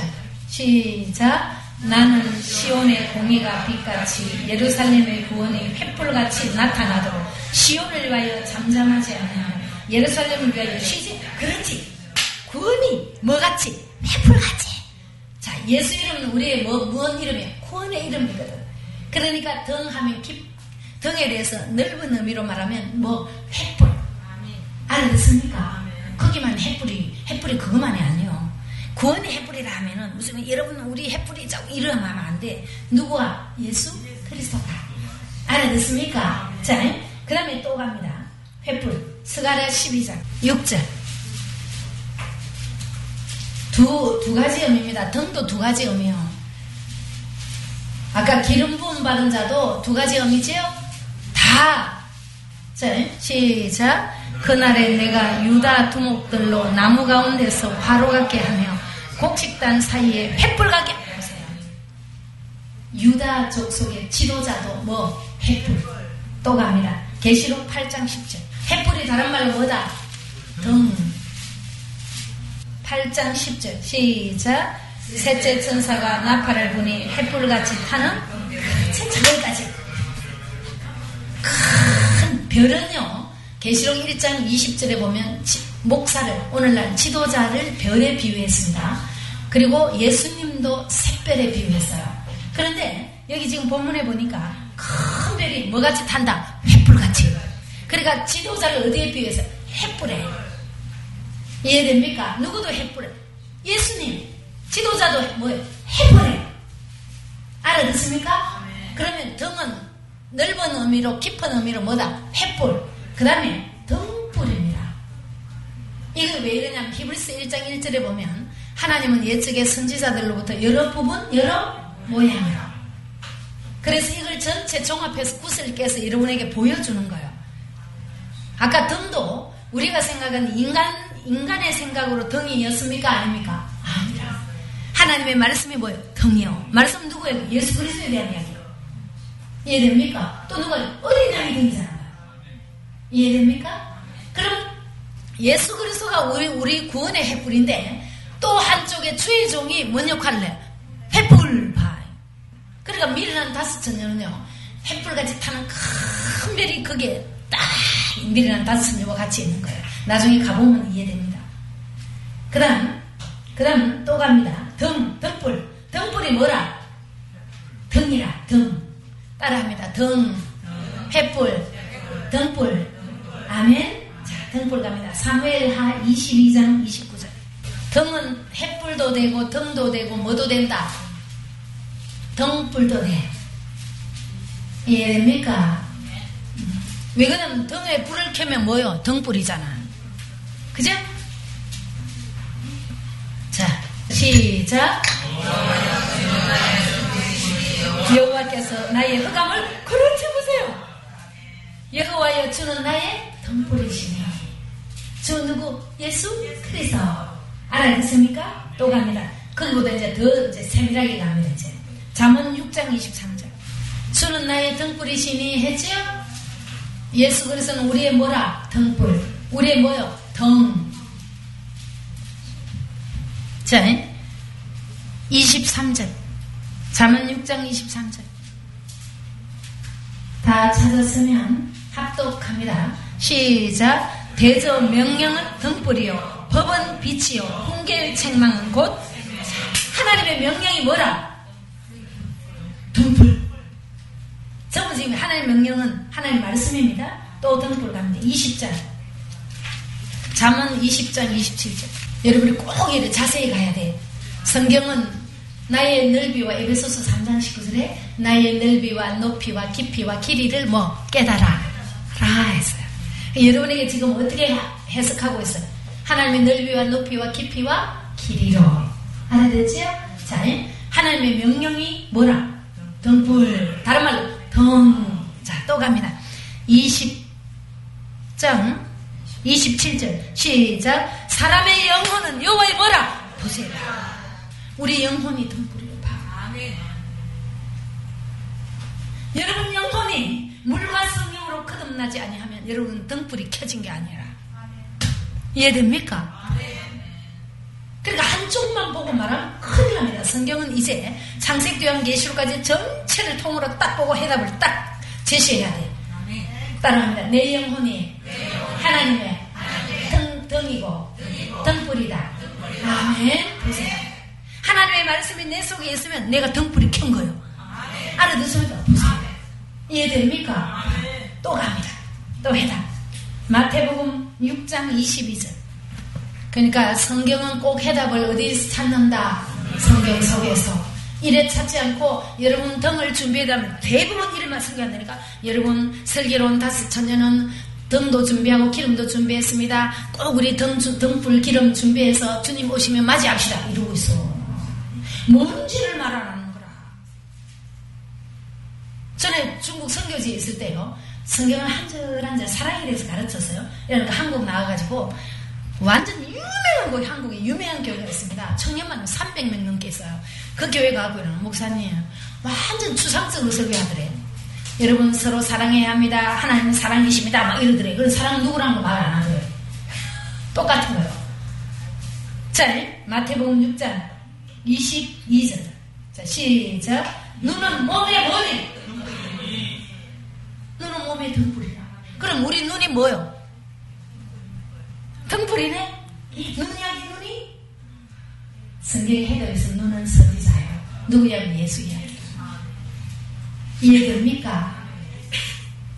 시작. 나는 시온의 공의가 빛같이 예루살렘의 구원이 횃불같이 나타나도록 시온을 위하여 잠잠하지 않으며 예루살렘을 위하여 쉬지. 그렇지. 구원이 뭐같이? 횃불같이. 자, 예수 이름은 우리의 무언 이름이에요? 구원의 이름이거든. 그러니까 등하면 등에 대해서 넓은 의미로 말하면 횃불. 알겠습니까? 거기만 횃불이 그것만이 아니요. 구원의 횃불이라 하면은 무슨 여러분 우리 횃불이자고 이러면 안 돼. 누구와? 예수 그리스도가. 알겠습니까? 자, 그다음에 또 갑니다. 횃불. 스가랴 12장 6절. 두 가지 의미입니다. 등도 두 가지 의미요. 아까 기름 부음 받은 자도 두 가지 의미지요? 다. 자, 시작. 그날에 내가 유다 두목들로 나무 가운데서 화로 같게 하며 곡식단 사이에 횃불 같게. 보세요. 유다 족속의 지도자도 횃불. 또 갑니다. 계시록 8장 10절. 횃불이 다른 말로 뭐다? 등. 8장 10절 시작. 셋째 천사가 나팔을 부니 횃불같이 타는 진짜 거기까지. 큰 별은요. 계시록 1장 20절에 보면 목사를, 오늘날 지도자를 별에 비유했습니다. 그리고 예수님도 샛별에 비유했어요. 그런데 여기 지금 본문에 보니까 큰 별이 뭐같이 탄다? 횃불같이. 그러니까 지도자를 어디에 비유해서? 횃불에. 이해됩니까? 누구도 횃불에. 예수님 지도자도 뭐예요? 횃불에. 알아듣습니까? 그러면 등은 넓은 의미로 깊은 의미로 뭐다? 횃불. 그 다음에 등불입니다. 이거 왜 이러냐면 히브리서 1장 1절에 보면 하나님은 예측의 선지자들로부터 여러 부분 여러 모양으로, 그래서 이걸 전체 종합해서 구슬을 깨서 여러분에게 보여주는 거예요. 아까 등도 우리가 생각하는 인간의 생각으로 등이었습니까? 아닙니까? 아니라 하나님의 말씀이 뭐예요? 등이요. 말씀 누구예요? 예수 그리스도에 대한 이야기예요. 이해됩니까? 또 누가 어린양이 등이잖아. 이해됩니까? 그럼 예수 그리스도가 우리 구원의 횃불인데 또 한쪽에 주의 종이 뭔 역할을 해요? 횃불파. 그러니까 미련한 다섯 처녀는요 횃불같이 타는 큰 별이 그게 딱 미련한 다섯 처녀와 같이 있는 거예요. 나중에 가보면 이해됩니다. 그 다음 또 갑니다. 등불. 등불이 뭐라? 등이라. 등. 따라합니다. 등. 횃불. 등불. 아멘. 자, 등불 갑니다. 사무엘하 22장 29절. 등은 횃불도 되고 등도 되고 뭐도 된다? 등불도 돼. 이해됩니까? 왜 그러냐면 등에 불을 켜면 뭐요? 등불이잖아. 그죠? 자, 시작. 여호와께서 나의 흑암을 가르쳐보세요. 여호와여 주는 나의 등불이시니. 주 누구? 예수 그리스도. 알아듣습니까? 또 갑니다. 거기보다 이제 더 세밀하게 갑니다. 이제 잠언 6장 23절. 주는 나의 등불이시니 했지요? 예수 그리스도는 우리의 뭐라? 등불. 우리의 뭐요? 등. 자, 23절. 잠언 6장 23절. 다 찾았으면 합독합니다. 시작. 대저 명령은 등불이요 법은 빛이요 훈계의 책망은 곧 하나님의 명령이 뭐라? 등불. 전부 지금 하나님의 명령은 하나님의 말씀입니다. 또 등불 갑니다. 20장 잠언 20장 27절. 여러분이 꼭 이렇게 자세히 가야 돼요. 성경은 나의 넓이와 에베소서 3장 19절에 나의 넓이와 높이와 깊이와 길이를 뭐 깨달아 라 했어요. 여러분에게 지금 어떻게 해석하고 있어요? 하나님의 넓이와 높이와 깊이와 길이로. 알아듣지요? 자, 하나님의 명령이 뭐라? 등불. 다른 말로 등. 자, 또 갑니다. 20장 27절 시작. 사람의 영혼은 여호와의 뭐라? 보세요. 우리 영혼이 등불이요 봐. 아멘. 여러분 영혼이 물과 성령으로 거듭나지 아니하면 여러분 등불이 켜진 게 아니라. 아멘. 이해됩니까? 아멘. 그러니까 한쪽만 보고 말하면 큰일 납니다. 성경은 이제 창세기 요한 계시록까지 전체를 통으로 딱 보고 해답을 딱 제시해야 돼. 아멘. 따라합니다. 내 영혼이 네. 하나님의 아멘. 등이고 등불이다. 등불이다. 아멘. 보세요. 하나님의 말씀이 내 속에 있으면 내가 등불이 켠 거예요. 알아듣습니까? 이해됩니까? 또 갑니다. 또 해답. 마태복음 6장 22절. 그러니까 성경은 꼭 해답을 어디서 찾는다? 성경 속에서. 이래 찾지 않고 여러분 등을 준비해달면 대부분 이름만 설교한다니까. 여러분 슬기로운 다섯 천년은 등도 준비하고 기름도 준비했습니다. 꼭 우리 등불 기름 준비해서 주님 오시면 맞이합시다. 이러고 있어. 뭔지를 말 안 하는 거라. 전에 중국 선교지에 있을 때요, 성경을 한 절 한 절 사랑에 대해서 가르쳤어요. 그러니까 한국 나와가지고 완전 유명한 거예요. 한국에 유명한 교회가 있습니다. 청년만 300명 넘게 있어요. 그 교회 가고 이러는 목사님 완전 추상적으로 설교하더래. 여러분 서로 사랑해야 합니다. 하나님은 사랑이십니다. 막 이러더래. 그런 사랑은 누구라는 거 말 안 하는 거예요. 똑같은 거예요. 자, 마태복음 6장 22절. 자, 시작. 눈은 몸의 뭐니? 눈은 몸의 등불이라. 그럼 우리 눈이 뭐요? 등불이네? 눈이야기 눈이? 성경의 해답에서 눈은 선지자예요. 누구야기? 예수 이야기. 이해됩니까?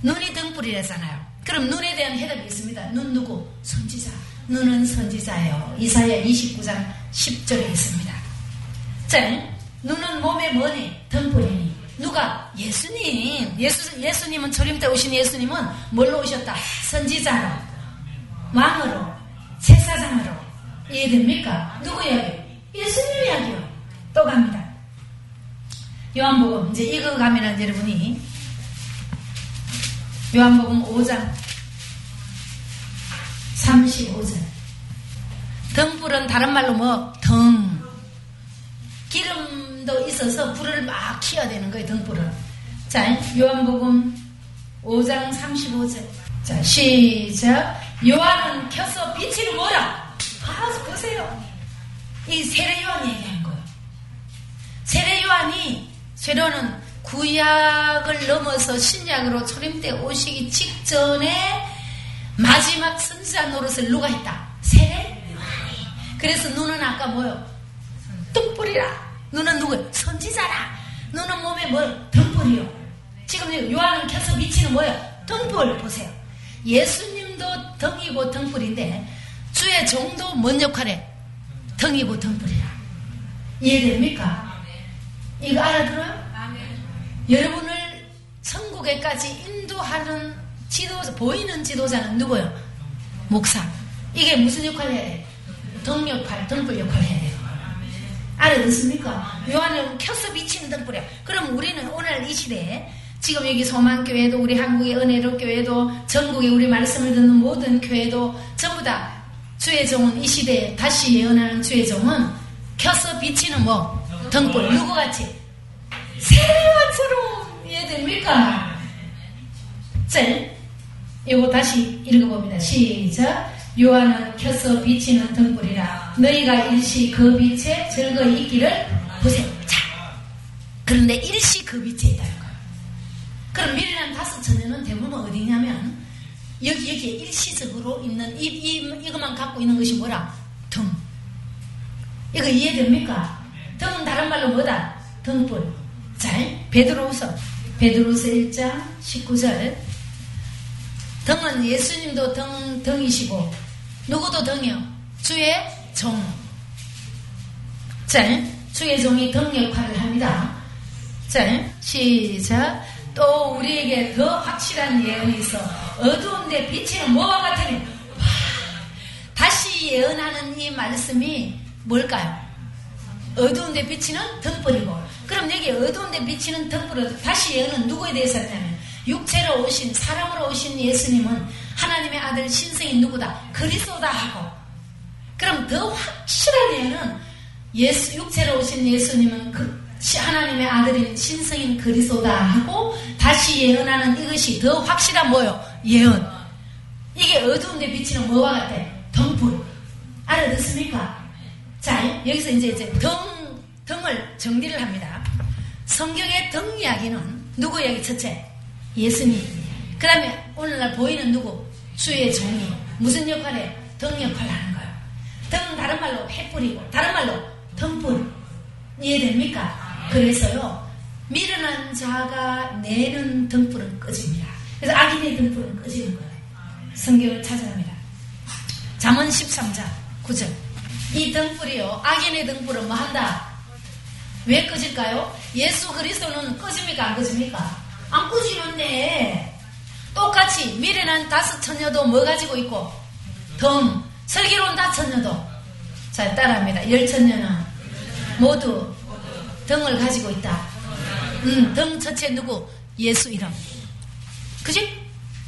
눈이 등불이라잖아요. 그럼 눈에 대한 해답이 있습니다. 눈 누구? 선지자. 눈은 선지자예요. 이사야 29장 10절에 있습니다. 자, 눈은 몸에 뭐니? 등불이니. 누가? 예수님. 예수님은 초림 때 오신 예수님은 뭘로 오셨다? 선지자로, 왕으로, 제사장으로. 이해됩니까? 누구 이야기? 예수님 이야기요. 또 갑니다. 요한복음 이제 이거 가면 여러분이 요한복음 5장 35절. 등불은 다른 말로 뭐? 등. 기름도 있어서 불을 막 켜야 되는 거예요. 등불을. 자, 요한복음 5장 35절. 자, 시작. 요한은 켜서 빛을 뭐라? 봐서 보세요. 이 세례요한이 얘기한 거예요. 세례요한이 세례는 구약을 넘어서 신약으로 초림 때 오시기 직전에 마지막 선지자 노릇을 누가 했다? 세례요한이. 그래서 눈은 아까 뭐요? 등불이라. 눈은 누구예요? 선지자라. 눈은 몸에 뭐예요? 등불이요. 지금 요한은 켜서 미치는 뭐예요? 등불. 보세요. 예수님도 등이고 등불인데 주의 종도 뭔 역할에? 등이고 등불이라. 이해됩니까? 이거 알아들어요? 여러분을 천국에까지 인도하는 지도자, 보이는 지도자는 누구예요? 목사. 이게 무슨 역할을 해야 돼요? 등 역할, 등불 역할을 해야 돼요. 알아듣습니까? 요한은 켜서 비치는 등불이야. 그럼 우리는 오늘 이 시대에 지금 여기 소망교회도 우리 한국의 은혜로 교회도 전국의 우리 말씀을 듣는 모든 교회도 전부 다 주의 종은 이 시대에 다시 예언하는 주의 종은 켜서 비치는 뭐? 등불. 누구같이? 세례와처럼. 이해됩니까? 자, 이거 다시 읽어봅니다. 시작. 요한은 켜서 비치는 등불이라. 너희가 일시 그 빛에 즐거이 있기를 보세요. 자, 그런데 일시 그 빛에 있다는 거예요. 그럼 미래라는 다섯 처녀는 대부분 어디냐면 여기에 일시적으로 있는 이것만 갖고 있는 것이 뭐라? 등. 이거 이해됩니까? 등은 다른 말로 뭐다? 등불. 자, 베드로서 1장 19절. 등은 예수님도 등이시고 누구도 등이요? 주의 종. 자, 주의 종이 등 역할을 합니다. 자, 시작. 또 우리에게 더 확실한 예언이 있어 어두운데 빛에는 뭐와 같으니. 와, 다시 예언하는 이 말씀이 뭘까요? 어두운데 빛이는 등불이고, 그럼 여기 어두운데 빛이는 등불이고, 다시 예언은 누구에 대해서 했냐면 육체로 오신, 사람으로 오신 예수님은 하나님의 아들 신성인 누구다? 그리스도다 하고, 그럼 더 확실한 예언은 육체로 오신 예수님은 하나님의 아들인 신성인 그리스도다 하고, 다시 예언하는 이것이 더 확실한 뭐요? 예언. 이게 어두운데 빛이는 뭐와 같아? 등불. 알아듣습니까? 자, 여기서 이제 등을 정리를 합니다. 성경의 등 이야기는 누구 이야기? 첫째 예수님. 그 다음에 오늘날 보이는 누구? 주의 종이. 무슨 역할을 해? 등 역할을 하는 거예요. 등은 다른 말로 횃불이고, 다른 말로 등불. 이해됩니까? 그래서요, 미련한 자가 내는 등불은 꺼집니다. 그래서 악인의 등불은 꺼지는 거예요. 성경을 찾아갑니다. 잠언 13장 9절. 이 등불이요, 악인의 등불은 뭐 한다? 왜 꺼질까요? 예수 그리스도는 꺼집니까? 안 꺼집니까? 안 꺼지는데, 똑같이 미련한 다섯 처녀도 뭐 가지고 있고? 등. 슬기로운 다섯 처녀도. 자, 따라합니다. 열 처녀는 모두 등을 가지고 있다. 등 첫째 누구? 예수 이름. 그지?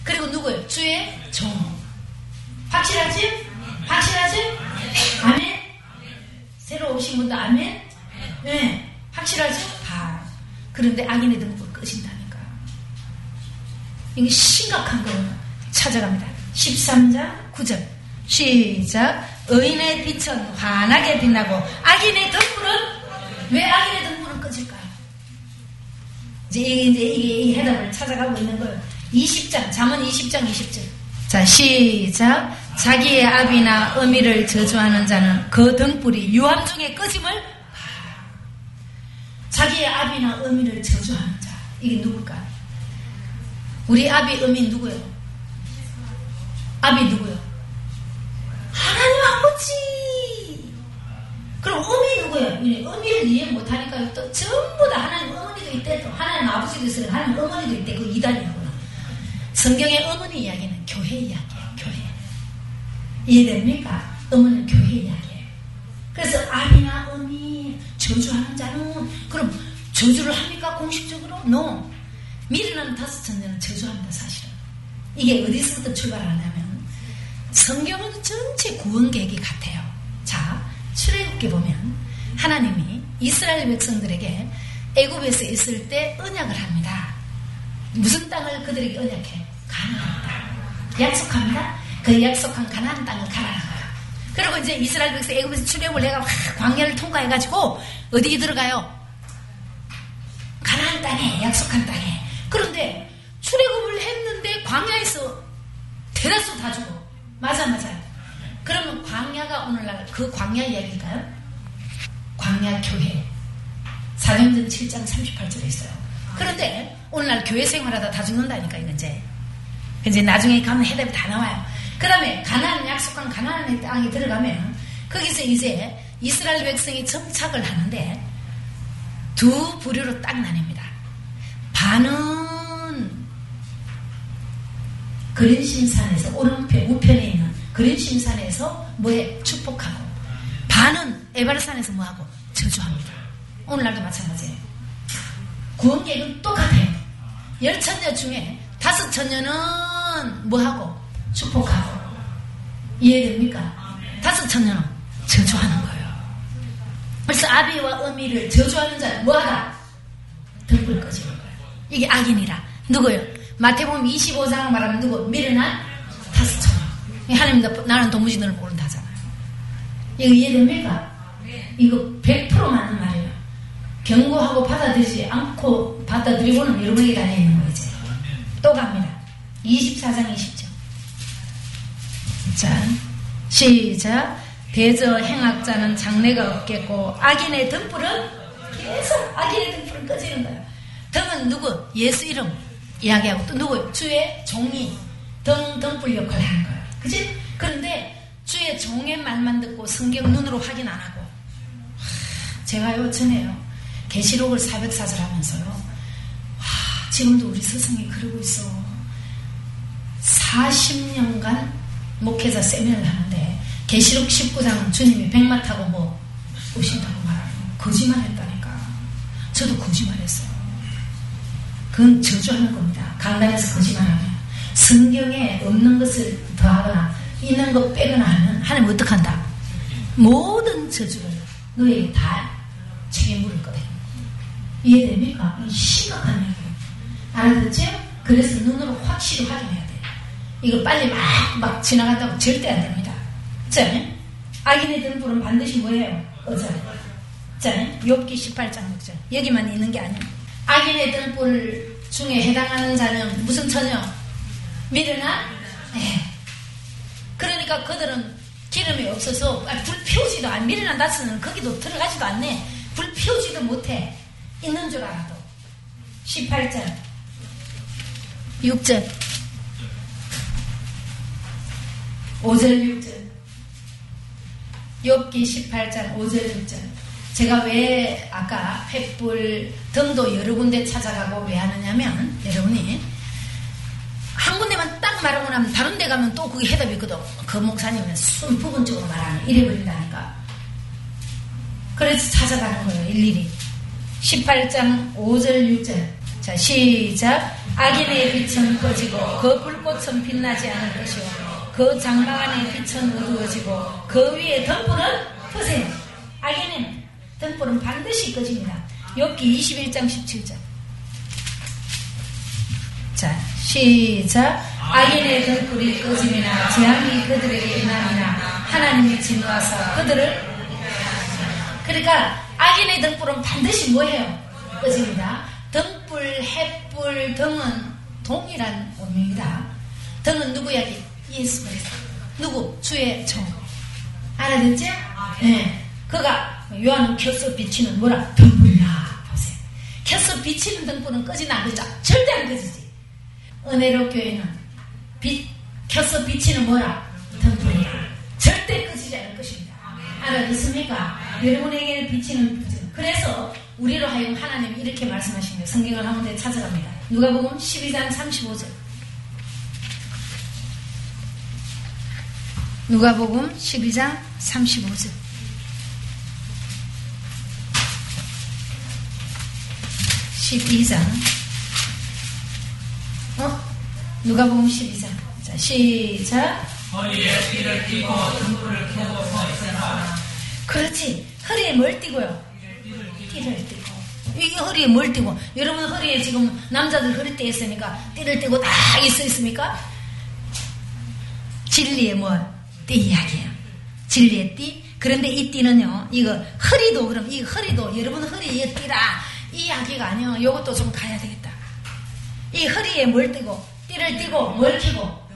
그리고 누구예요? 주의 종. 확실하지? 확실하지? 아멘? 새로 오신 분도 아멘? 네. 확실하지? 바. 그런데 악인의 등불 꺼진다니까. 이게 심각한 거예요. 찾아갑니다. 13장 9절. 시작. 의인의 빛은 환하게 빛나고 악인의 등불은. 왜 악인의 등불은 꺼질까요? 이제 해답을 찾아가고 있는 거예요. 20장, 잠언 20장 20절. 자, 시작. 자기의 악이나 의미를 저주하는 자는 그 등불이 유황 중에 꺼짐을. 자기의 악이나 의미를 저주하는 자. 이게 누굴까요? 우리 악이 의미 누구예요? 악이 누구예요? 하나님 아버지. 그럼 의미 누구예요? 의미를 이해 못하니까요. 또 전부 다 하나님 어머니도 있대, 또 하나님 아버지도 있어요. 하나님 어머니도 있대. 그 이단이구나. 성경의 어머니 이야기는 교회 이야기예요. 교회. 이해됩니까? 어머니는 교회 이야기예요. 그래서 아비나 어미 저주하는 자는, 그럼 저주를 합니까? 공식적으로? No. 미련한 다섯 천년은 저주합니다. 사실은. 이게 어디서부터 출발하냐면 성경은 전체 구원 계획이 같아요. 자, 출애굽기 보면 하나님이 이스라엘 백성들에게 애굽에서 있을 때 언약을 합니다. 무슨 땅을 그들에게 언약해? 가나안 땅. 약속합니다. 그 약속한 가나안 땅을 가라는 거예요. 그리고 이제 이스라엘 백성 애굽에서 출애굽을 해가 광야를 통과해가지고 어디에 들어가요? 가나안 땅에, 약속한 땅에. 그런데 출애굽을 했는데 광야에서 대다수 다 죽어. 맞아. 그러면 광야가 오늘날 그 광야 이야기일까요? 광야 교회. 사도행전 7장 38절에 있어요. 그런데 오늘날 교회 생활하다 다 죽는다니까. 이제 나중에 가면 해답이 다 나와요. 그 다음에 가나안, 약속한 가나안의 땅에 들어가면 거기서 이제 이스라엘 백성이 정착을 하는데 두 부류로 딱 나뉩니다. 반은 그린심산에서 오른편 우편에 있는 그린심산에서 뭐해? 축복하고, 반은 에바르산에서 뭐하고? 저주합니다. 오늘날도 마찬가지예요. 구원계획은 똑같아요. 열 천녀 중에 다섯 천녀는 뭐하고? 축복하고. 이해됩니까? 다섯 천녀는 저주하는 거예요. 그래서 아비와 어미를 저주하는 자는 뭐하다? 등불 꺼지는 거예요. 이게 악인이라. 누구예요? 마태복음 25장 말하면 누구? 미련한 다섯 천녀. 하나님 나는 도무지 너를 모른다잖아. 이거 이해됩니까? 이거 100% 맞는 말이에요. 경고하고 받아들이지 않고 받아들이고는 여러분에게 다녀있는 거예요. 또 갑니다. 24장 20절. 자, 시작. 대저 행악자는 장래가 없겠고 악인의 등불은 계속 악인의 등불은 꺼지는 거예요. 등은 누구? 예수 이름 이야기하고 또 누구예요? 주의 종이 등불 역할을 하는 거예요. 그치? 그런데 주의 종의 말만 듣고 성경 눈으로 확인 안 하고 제가요 전에요 계시록을 400사절 하면서요 와 지금도 우리 스승이 그러고 있어. 40년간 목회자 세미나를 하는데 계시록 19장 주님이 백마 타고 뭐 오신다고 말하고 거짓말했다니까. 저도 거짓말했어요. 그건 저주하는 겁니다. 강단에서 거짓말하면 성경에 없는 것을 더하거나 있는 것 빼거나 하면 하나님 어떡한다? 모든 저주를 너에게 다 책임 물을 거다. 이해됩니까? 심각한 얘기예요. 알아듣죠? 그래서 눈으로 확실히 확인해야 돼요. 이거 빨리 막 지나간다고 절대 안 됩니다. 자, 악인의 등불은 반드시 뭐예요? 어쩌요? 자, 욥기 18장 6절. 여기만 있는 게 아니에요. 악인의 등불 중에 해당하는 자는 무슨 처녀? 미련한? 네. 그러니까 그들은 기름이 없어서 불 피우지도 안, 미련한 다스는 거기도 들어가지도 않네. 불 피우지도 못해. 있는 줄 알아도. 18장 6절 5절 6절 욥기 18장 5절 6절. 제가 왜 아까 횃불 등도 여러 군데 찾아가고 왜 하느냐면 여러분이 한 군데만 딱 말하고 나면 다른 데 가면 또 그게 해답이 있거든. 그 목사님은 순 부분적으로 말하는 이래 버린다니까. 그래서 찾아가는 거예요 일일이. 18장 5절 6절. 자 시작. 악인의 빛은 꺼지고 그 불꽃은 빛나지 않을 것이오 그 장막 안에 빛은 어두워지고 그 위에 등불은 푸세요. 악인은 등불은 반드시 꺼집니다. 욥기 21장 17절. 자 시작. 악인의 등불이 꺼짐이나 재앙이 그들에게 임함이나 하나님이 진노하사 그들을. 그러니까 악인의 등불은 반드시 뭐예요? 꺼집니다. 등불, 햇불, 등은 동일한 원리입니다. 등은 누구 이야기? 예수 그리스도. 누구? 주의 종. 알아듣지? 네. 그가 요한은 켜서 비치는 뭐라? 등불이라. 보세요. 켜서 비치는 등불은 꺼지나 안 꺼져? 절대 안 꺼지지. 은혜로 교회는 켜서 비치는 뭐라? 등불이라. 절대 꺼지지 않을 것입니다. 알아듣습니까? 여러분에게는 비치는 등불. 그래서 우리로 하여금 하나님이 이렇게 말씀하신 거예요. 성경을 한 군데 찾아갑니다. 누가복음 12장 35절. 누가복음 12장 35절. 누가복음 12장. 자, 시작. 허리에 띠를 띠고 등불을 켜고 서 있으라. 그렇지. 허리에 뭘 띠고요? 띠를 띠고. 이게 허리에 뭘 띠고? 여러분 허리에 지금 남자들 허리띠 있으니까 띠를 띠고 다 있어 있습니까? 진리의 뭘? 띠 이야기예요. 진리의 띠. 그런데 이 띠는요, 이거 허리도 그럼 이 허리도 여러분 허리에 띠라 이 이야기가 아니요. 요것도 좀 가야 되겠다. 이 허리에 뭘 띠고 띠를 띠고 뭘 켜고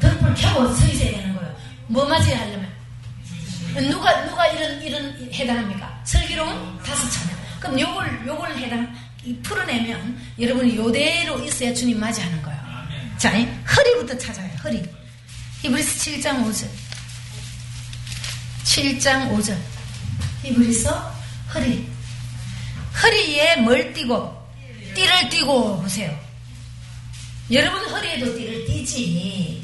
등불 켜고 서 있어야 되는 거예요. 뭐 맞이야 하려면 누가 이런 해당합니까? 슬기로운 다섯 처녀. 그럼 요걸 해당 풀어내면 여러분이 요대로 있어야 주님 맞이하는 거예요. 자, 허리부터 찾아요. 허리. 히브리서 7장 5절. 7장 5절. 히브리서 허리. 허리에 뭘 띠고? 띠를 띠고 보세요. 여러분 허리에도 띠를 띠지.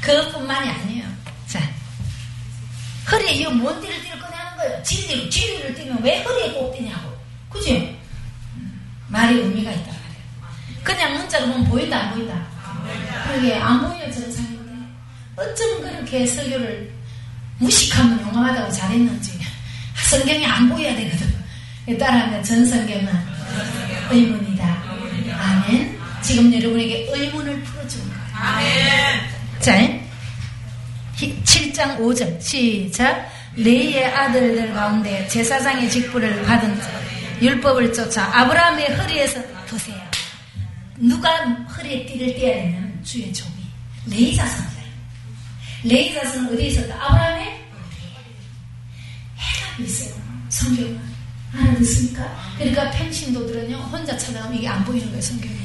그것뿐만이 아니에요. 자, 허리에 이 뭔 띠를 띠를 꺼내는 거예요. 진리를 띠면 왜 허리에 꼭 띠냐고. 그지? 말이 의미가 있단 말이에요. 그냥 문자로 보면 보인다 안 보인다? 그게 안 보여 전상인데 어쩜 그렇게 설교를 무식하면 용감하다고 잘했는지. 성경이 안 보여야 되거든. 따라하면 전성경은 의문이다. 아멘. 지금 여러분에게 의문을 풀어주는 거예요. 아멘. 자, 7장 5절 시작. 레이의 아들들 가운데 제사장의 직분을 받은 자 율법을 쫓아 아브라함의 허리에서 보세요. 누가 허리에 띠를 떼야 되냐면 주의 종이 레이자선이다. 레이자선은 어디에 있었다? 아브라함의 해답이 있어요. 성경은 알아듣습니까? 그러니까 평신도들은요 혼자 찾아가면 이게 안 보이는 거예요. 성경에.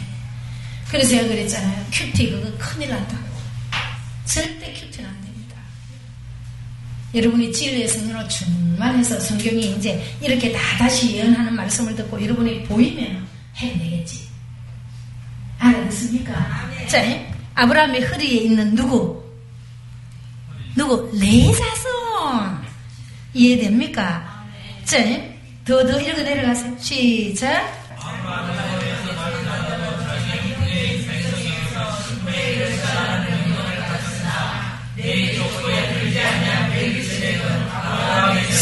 그래서 제가 그랬잖아요. 큐티 그거 큰일 난다고. 절대 큐티는 안 됩니다. 여러분이 진리에서 눈을 충만 해서 성경이 이제 이렇게 다 다시 예언하는 말씀을 듣고 여러분이 보이면 해내겠지. 알아듣습니까? 아, 네. 자, 아브라함의 허리에 있는 누구? 레이사선. 이해됩니까? 아, 네. 자, 더 이렇게 내려가세요. 시작.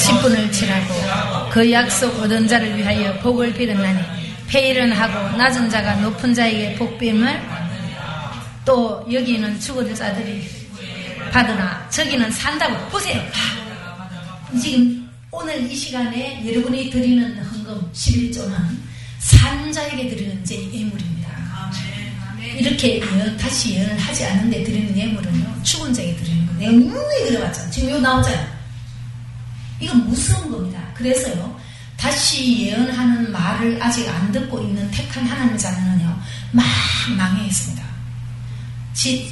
십분을 치라고 그 약속 얻은 자를 위하여 복을 빌었나니 폐일은 하고 낮은 자가 높은 자에게 복빔을 또 여기는 죽은 자들이 받으나 저기는 산다고. 보세요. 지금 오늘 이 시간에 여러분이 드리는 헌금 11조는 산자에게 드리는 제 예물입니다. 이렇게 다시 예언을 하지 않은데 드리는 예물은요 죽은 자에게 드리는 거예요. 내가 분명히 들어봤잖아. 지금 이거 나오잖아. 이건 무서운 겁니다. 그래서요 다시 예언하는 말을 아직 안 듣고 있는 택한 하나님의 자녀는요 막 망해있습니다.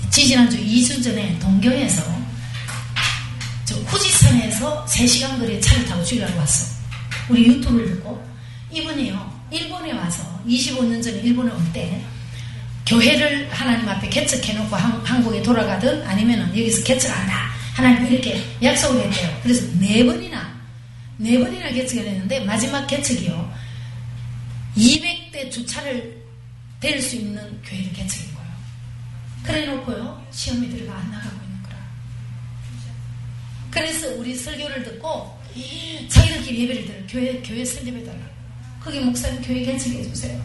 지난주 2주 전에 동경에서 저 후지산에서 3시간 거리에 차를 타고 주일하러 왔어. 우리 유튜브를 듣고 이분이요 일본에 와서 25년 전에 일본에 올 때 교회를 하나님 앞에 개척해놓고 한국에 돌아가든 아니면 여기서 개척한다 하나님 이렇게 약속을 했대요. 그래서 네 번이나 개척을 했는데 마지막 개척이요 200대 주차를 댈 수 있는 교회를 개척인 거예요. 그래 놓고요 시험에 들어가 안 나가고 있는 거라. 그래서 우리 설교를 듣고 자기들끼리 예배를 들어 교회 설립해달라고 거기 목사님 교회 개척해주세요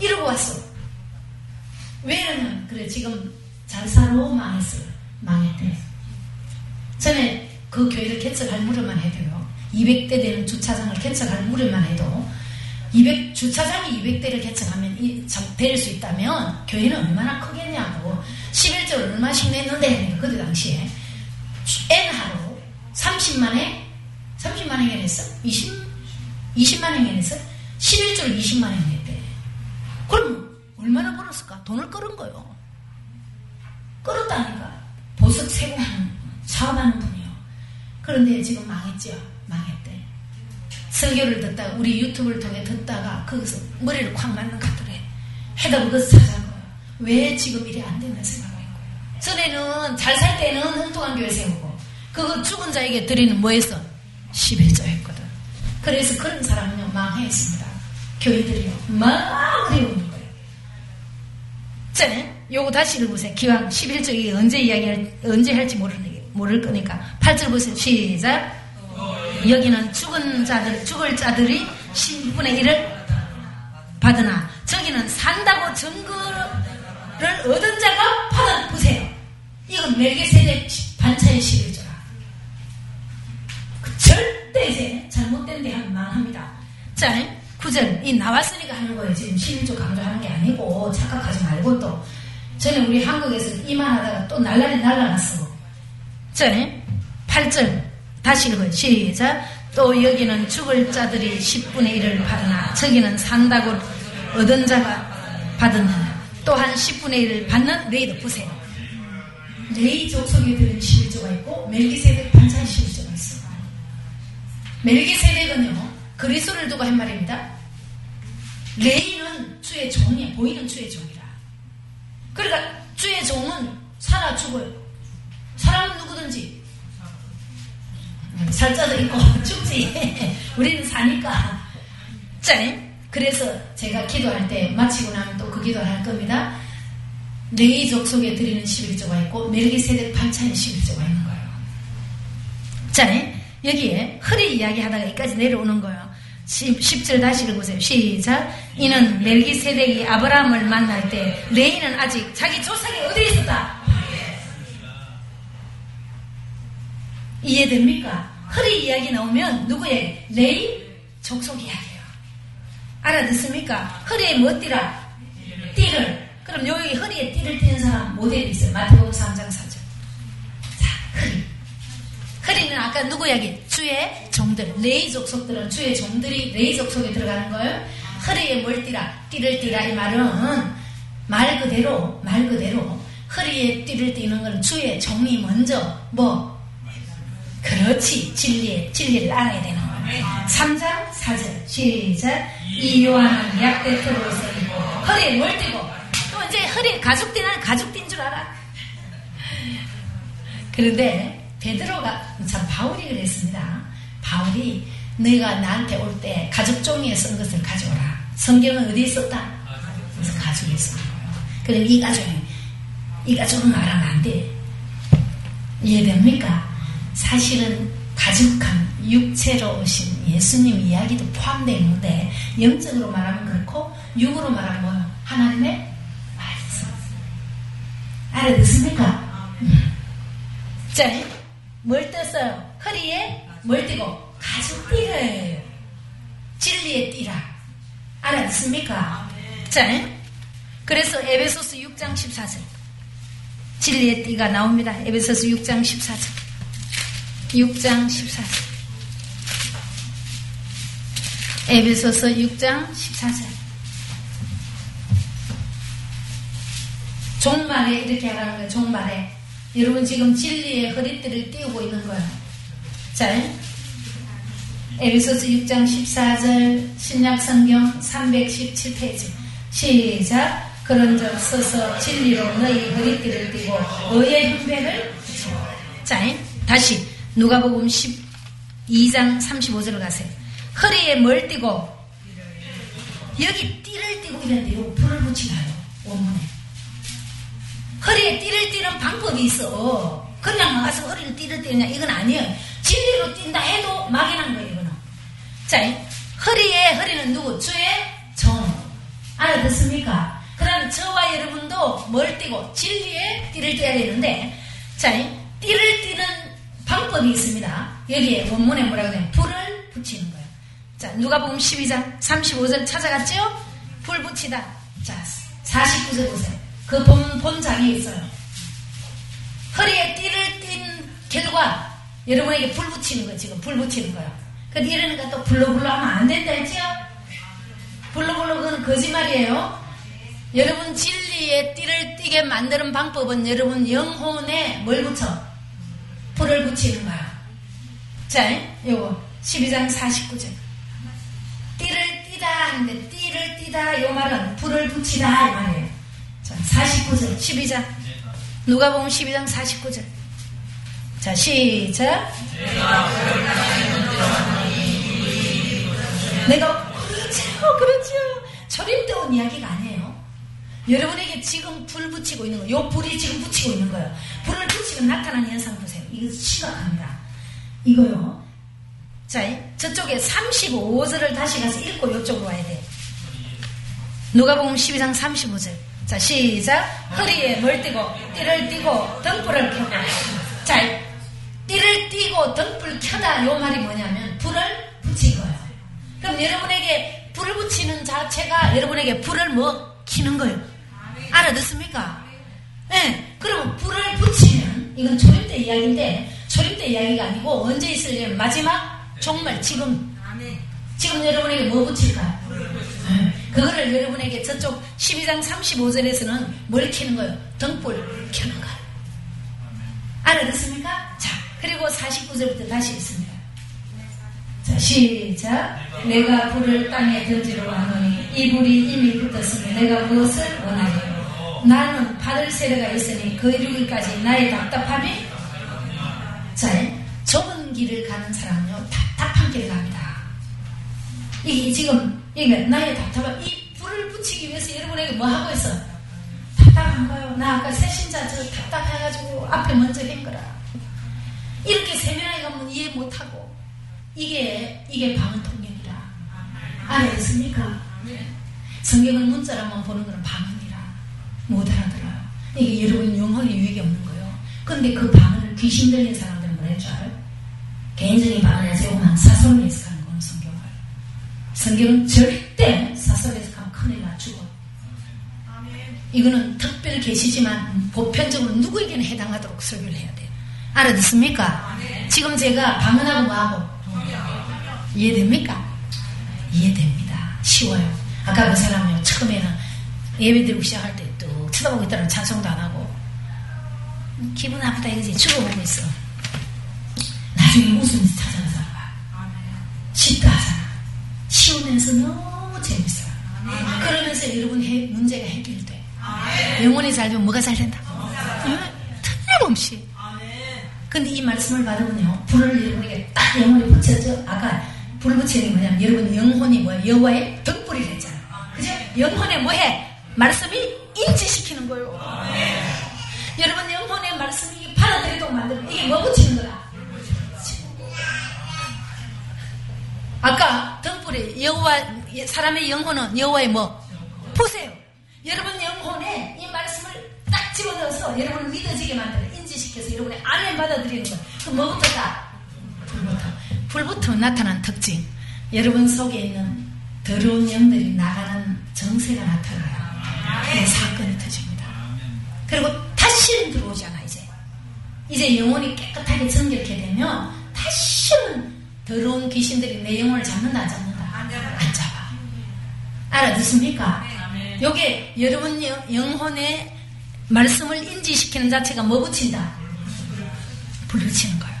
이러고 왔어. 왜냐면 그래 지금 잘사로 망했대. 전에 그 교회를 개척할 무렵만 해도요 200대 되는 주차장을 개척할 무렵만 해도 주차장이 200대를 개척하면 될 수 있다면 교회는 얼마나 크겠냐고 11조를 얼마씩 냈는데 그때 당시에 N하로 30만 원 했어? 20만 원 했어? 11조를 20만 원 냈대. 그럼 얼마나 벌었을까? 돈을 끌은 거요. 끌었다니까. 보석 세공하는 사업하는 분이요. 그런데 지금 망했죠. 망했대. 설교를 듣다가 우리 유튜브를 통해 듣다가 거기서 머리를 콱 맞는 것들에 해답을 거기서 찾아간 거예요. 왜 지금 일이 안 되나 생각을 했고요. 전에는 잘 살 때는 엉뚱한 교회 세우고 그거 죽은 자에게 드리는 뭐였어? 11조 했거든. 그래서 그런 사람은요 망했습니다. 교회들이요 막 어려운 거예요. 짠! 요거 다시 읽어보세요. 기왕 11조 이게 언제 할지 모를 거니까 8절 보세요. 시작. 여기는 죽을 자들이 10분의 1을 받으나 저기는 산다고 증거를 얻은 자가 받은. 보세요. 이건 멜기세덱 반차의 11조라. 절대 이제 잘못된 대학은 망합니다. 자 9절 이 나왔으니까 하는 거예요. 지금 11조 강조하는 게 아니고 착각하지 말고. 또 전에 우리 한국에서 이만하다가 또 날라리 날라갔어. 전에 8절 다시 읽어요. 시작. 또 여기는 죽을 자들이 10분의 1을 받으나 저기는 산다고 얻은 자가 받으나 또한 10분의 1을 받는 레이도 보세요. 레이 족속에 들은 11조가 있고 멜기세덱 반찬 11조가 있어요. 멜기세덱은요 그리스도를 두고 한 말입니다. 레이는 주의 종이에요. 보이는 주의 종이에요. 그러니까 주의 종은 살아 죽어요. 사람은 누구든지 살 자도 있고 죽지. 우리는 사니까. 자, 그래서 제가 기도할 때 마치고 나면 또 그 기도를 할 겁니다. 레이 족속에 드리는 11조가 있고 멜기세덱 반찬의 11조가 있는 거예요. 자, 여기에 허리 이야기하다가 여기까지 내려오는 거예요. 10절 다시 읽어보세요. 시작. 이는 멜기세덱이 아브라함을 만날 때 레이는 아직 자기 조상이 어디에 있었다. 이해됩니까? 허리 이야기 나오면 누구의? 레이 족속 이야기예요. 알아듣습니까? 허리에 뭐 띠라? 띠를. 그럼 여기 허리에 띠를 핀 사람 모델이 있어요. 마태복음 3장 4절. 자, 허리. 허리는 아까 누구 이야기? 주의 종들. 레이 족속들은 주의 종들이 레이 족속에 들어가는 거예요. 허리에 뭘 띠라? 띠를 띠라 이 말은 말 그대로 허리에 띠를 띠는 건 주의 종이 먼저 뭐? 그렇지. 진리를 알아야 되는 거예요. 3장 4절 시작. 이 요한은 약대 털어서 입고 허리에 뭘 띠고 또 이제 허리에 가죽 띠는 줄 알아. 그런데 베드로가 참 바울이 그랬습니다. 바울이 네가 나한테 올 때 가죽 종이에 쓴 것을 가져오라. 성경은 어디에 있었다? 그래서 가죽에 쓴 거예요. 그럼 이 가죽은 알아면 안 돼. 이해됩니까? 사실은 가죽한 육체로 오신 예수님 이야기도 포함되어 있는데 영적으로 말하면 그렇고 육으로 말하면 뭐예요? 하나님의 말씀. 알아듣습니까? 자, 뭘 떴어요? 허리에 뭘 띠고? 가죽 띠를. 진리의 띠라. 알아듣습니까? 자, 그래서 에베소서 6장 14절 진리의 띠가 나옵니다. 에베소서 6장 14절 6장 14절 에베소서 6장 14절 종말에 이렇게 하라는 거예요. 종말에 여러분 지금 진리의 허리띠를 띄우고 있는 거예요. 자, 에베소서 6장 14절 신약성경 317페이지 시작. 그런즉 서서 진리로 너희 허리띠를 띄고 너의 형편을 자, 다시 누가복음 12장 35절로 가세요. 허리에 뭘 띠고? 여기 띠를 띠고 이랬는데 불을 붙이나요? 원문에 허리에 띠를 띠는 방법이 있어. 그냥 가서 허리를 띠를 띠느냐 이건 아니에요. 진리로 띈다 해도 막연한 거예요. 이거는. 자, 허리는 누구? 주의 종. 알아듣습니까? 그럼 저와 여러분도 뭘 띠고? 진리에 띠를 띠야 되는데 자, 띠를 띠는 방법이 있습니다. 여기에 원문에 뭐라고 되냐? 불을 붙이는 거예요. 자, 누가복음 12장 35절 찾아갔죠? 불 붙이다. 자, 49절 보세요. 그 본장에 있어요. 허리에 띠를 띈 결과 여러분에게 불 붙이는 거예요. 지금 불 붙이는 거예요. 근데 이러니까 또 불로 하면 안 된다 했죠? 불로 그건 거짓말이에요. 여러분 진리에 띠를 띠게 만드는 방법은 여러분 영혼에 뭘 붙여? 불을 붙이는 거예요. 자, 요거 12장 49절 띠를 띠다 하는데 띠를 띠다 요 말은 불을 붙이다 이 말이에요. 자, 49절 12장 누가복음 12장 49절 자 시작. 내가 그렇죠 저림대원 이야기가 아니에요. 여러분에게 지금 불 붙이고 있는 거예요. 요 불이 지금 붙이고 있는 거예요. 불을 붙이고 나타나는 현상 보세요. 이거 심각합니다. 이거요. 자, 저쪽에 35절을 다시 가서 읽고 이쪽으로 와야 돼. 누가복음 12장 35절. 자, 시작. 허리에 뭘 띠고 띠를 띠고 등불을 켜다. 자, 띠를 띠고 등불 켜다 요 말이 뭐냐면 불을 붙인 거예요. 그럼 여러분에게 불을 붙이는 자체가 여러분에게 불을 뭐 켜는 거예요. 알아듣습니까? 네, 그럼 불을 붙이면 이건 초림대 이야기인데 초림대 이야기가 아니고 언제 있을려면 마지막 정말 지금 여러분에게 뭐 붙일까요? 그거를 여러분에게 저쪽 12장 35절에서는 뭘 켜는 거예요? 등불 켜는 거예요. 알아듣습니까? 자, 그리고 49절부터 다시 있습니다. 자, 시작. 내가 불을 땅에 던지러 왔노니 이 불이 이미 붙었으니 내가 무엇을 원하리요? 나는 받을 세례가 있으니 그 이루기까지 나의 답답함이 자, 좁은 길을 가는 사람은요 답답한 길을 갑니다. 이게 지금 이게 나의 답답함. 이 불을 붙이기 위해서 여러분에게 뭐 하고 있어? 답답한 거요. 나 아까 새신자 저 답답해가지고 앞에 먼저 헹거라. 이렇게 세면에 가면 이해 못하고 이게 방언통역이라. 알아듣습니까? 성경을 문자로만 보는 거는 방언이라 못 알아들어요. 이게 여러분 영혼에 유익이 없는 거예요. 근데 그 방언을 귀신 들린 사람들은 뭘 할 줄 알아요? 개인적인 방언을 세우면 사설로 해석하는 거는 성경을. 성경은 절대 사설로 해석하면 큰일 나 죽어. 이거는 특별 계시지만 보편적으로 누구에게나 해당하도록 설교를 해야 돼요. 알아듣습니까? 아, 네. 지금 제가 방언하고 뭐하고 이해됩니까? 이해됩니다. 쉬워요. 아까 그 사람이요, 처음에는 예배드리고 시작할 때 뚝 쳐다보고 있다는 찬송도 안 하고 기분 나쁘다 이거지, 죽어보고 있어. 나중에 웃음이 찾아오는 사람 봐. 쉽다 하잖아. 쉬우면서 너무 재밌어. 아, 네. 그러면서 여러분 문제가 해결돼. 아, 네. 영혼이 살면 뭐가 잘 된다? 틀림없이. 근데 이 말씀을 받으면요, 불을 여러분에게 딱 영혼이 붙여져. 아까 불 붙이는 게 뭐냐면 여러분 영혼이 뭐야? 여호와의 등불이라 했잖아. 그죠? 영혼에 뭐해? 말씀이 인지시키는 거예요. 아, 네. 여러분 영혼의 말씀이 받아들이도록 만들면 이게 뭐 붙이는 거야? 아까 등불에 여호와, 사람의 영혼은 여호와의 뭐? 보세요. 여러분 영혼에 이 말씀을 딱 집어넣어서 여러분을 믿어지게 만들어요. 시켜서 여러분의 안에 받아들이는 거예요. 그럼 뭐부터 다? 불부터 나타난 특징. 여러분 속에 있는 더러운 영들이 나가는 정세가 나타나요. 네, 사건이 터집니다. 그리고 다시는 들어오지 않아. 이제 영혼이 깨끗하게 정결하게 되면 다시는 더러운 귀신들이 내 영혼을 잡는다 안 잡는다? 안 잡아. 알아듣습니까? 요게 여러분 영혼의 말씀을 인지시키는 자체가 뭐 붙인다? 불 붙이는 거예요.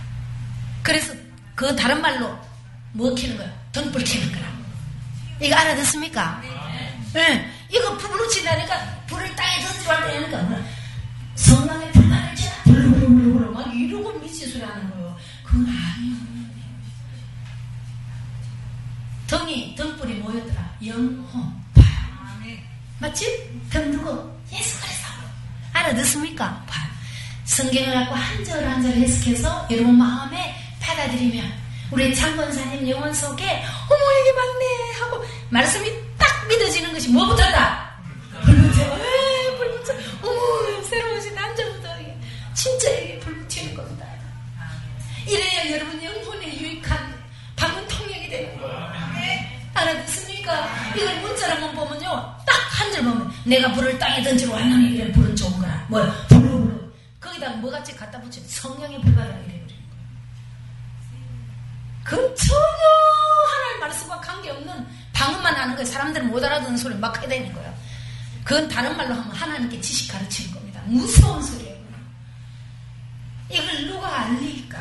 그래서 그 다른 말로 뭐 켜는 거예요? 등불 켜는 거라. 이거 알아듣습니까? 네. 네. 이거 불 붙인다니까 불을 땅에 던지고 할 때니까 성령의 불만을 지나 불불불불 막 이러고 미친 소리 하는 거예요. 그건 아니에요. 등불이 뭐였더라? 영혼. 맞지? 등 누구? 예수 그리스도. 알아듣습니까? 성경을 갖고 한 절 한 절 해석해서 여러분 마음에 받아들이면 우리 장본사님 영혼 속에 어머 이게 맞네 하고 말씀이 딱 믿어지는 것이 뭐부터다? 불붙여. 불붙여. 어머 새로우신 남자부터 진짜 이게 불붙이는 겁니다. 이래야 여러분 영혼에 유익한 방문 통역이 되는 거예요. 알아듣습니까? 이걸 문자로 한번 보면요, 딱 한 절 보면 내가 불을 땅에 던지러 왔느니 이래 불은 좋은 거라. 뭐야? 불로 거기다가 뭐같이 갖다 붙여? 성령의 불바라 이래 버리는 거야. 그건 전혀 하나님 말씀과 관계없는 방언만 하는 거예요. 사람들은 못 알아듣는 소리를 막 해대는 거야. 그건 다른 말로 하면 하나님께 지식 가르치는 겁니다. 무서운 소리예요. 이걸 누가 알릴까?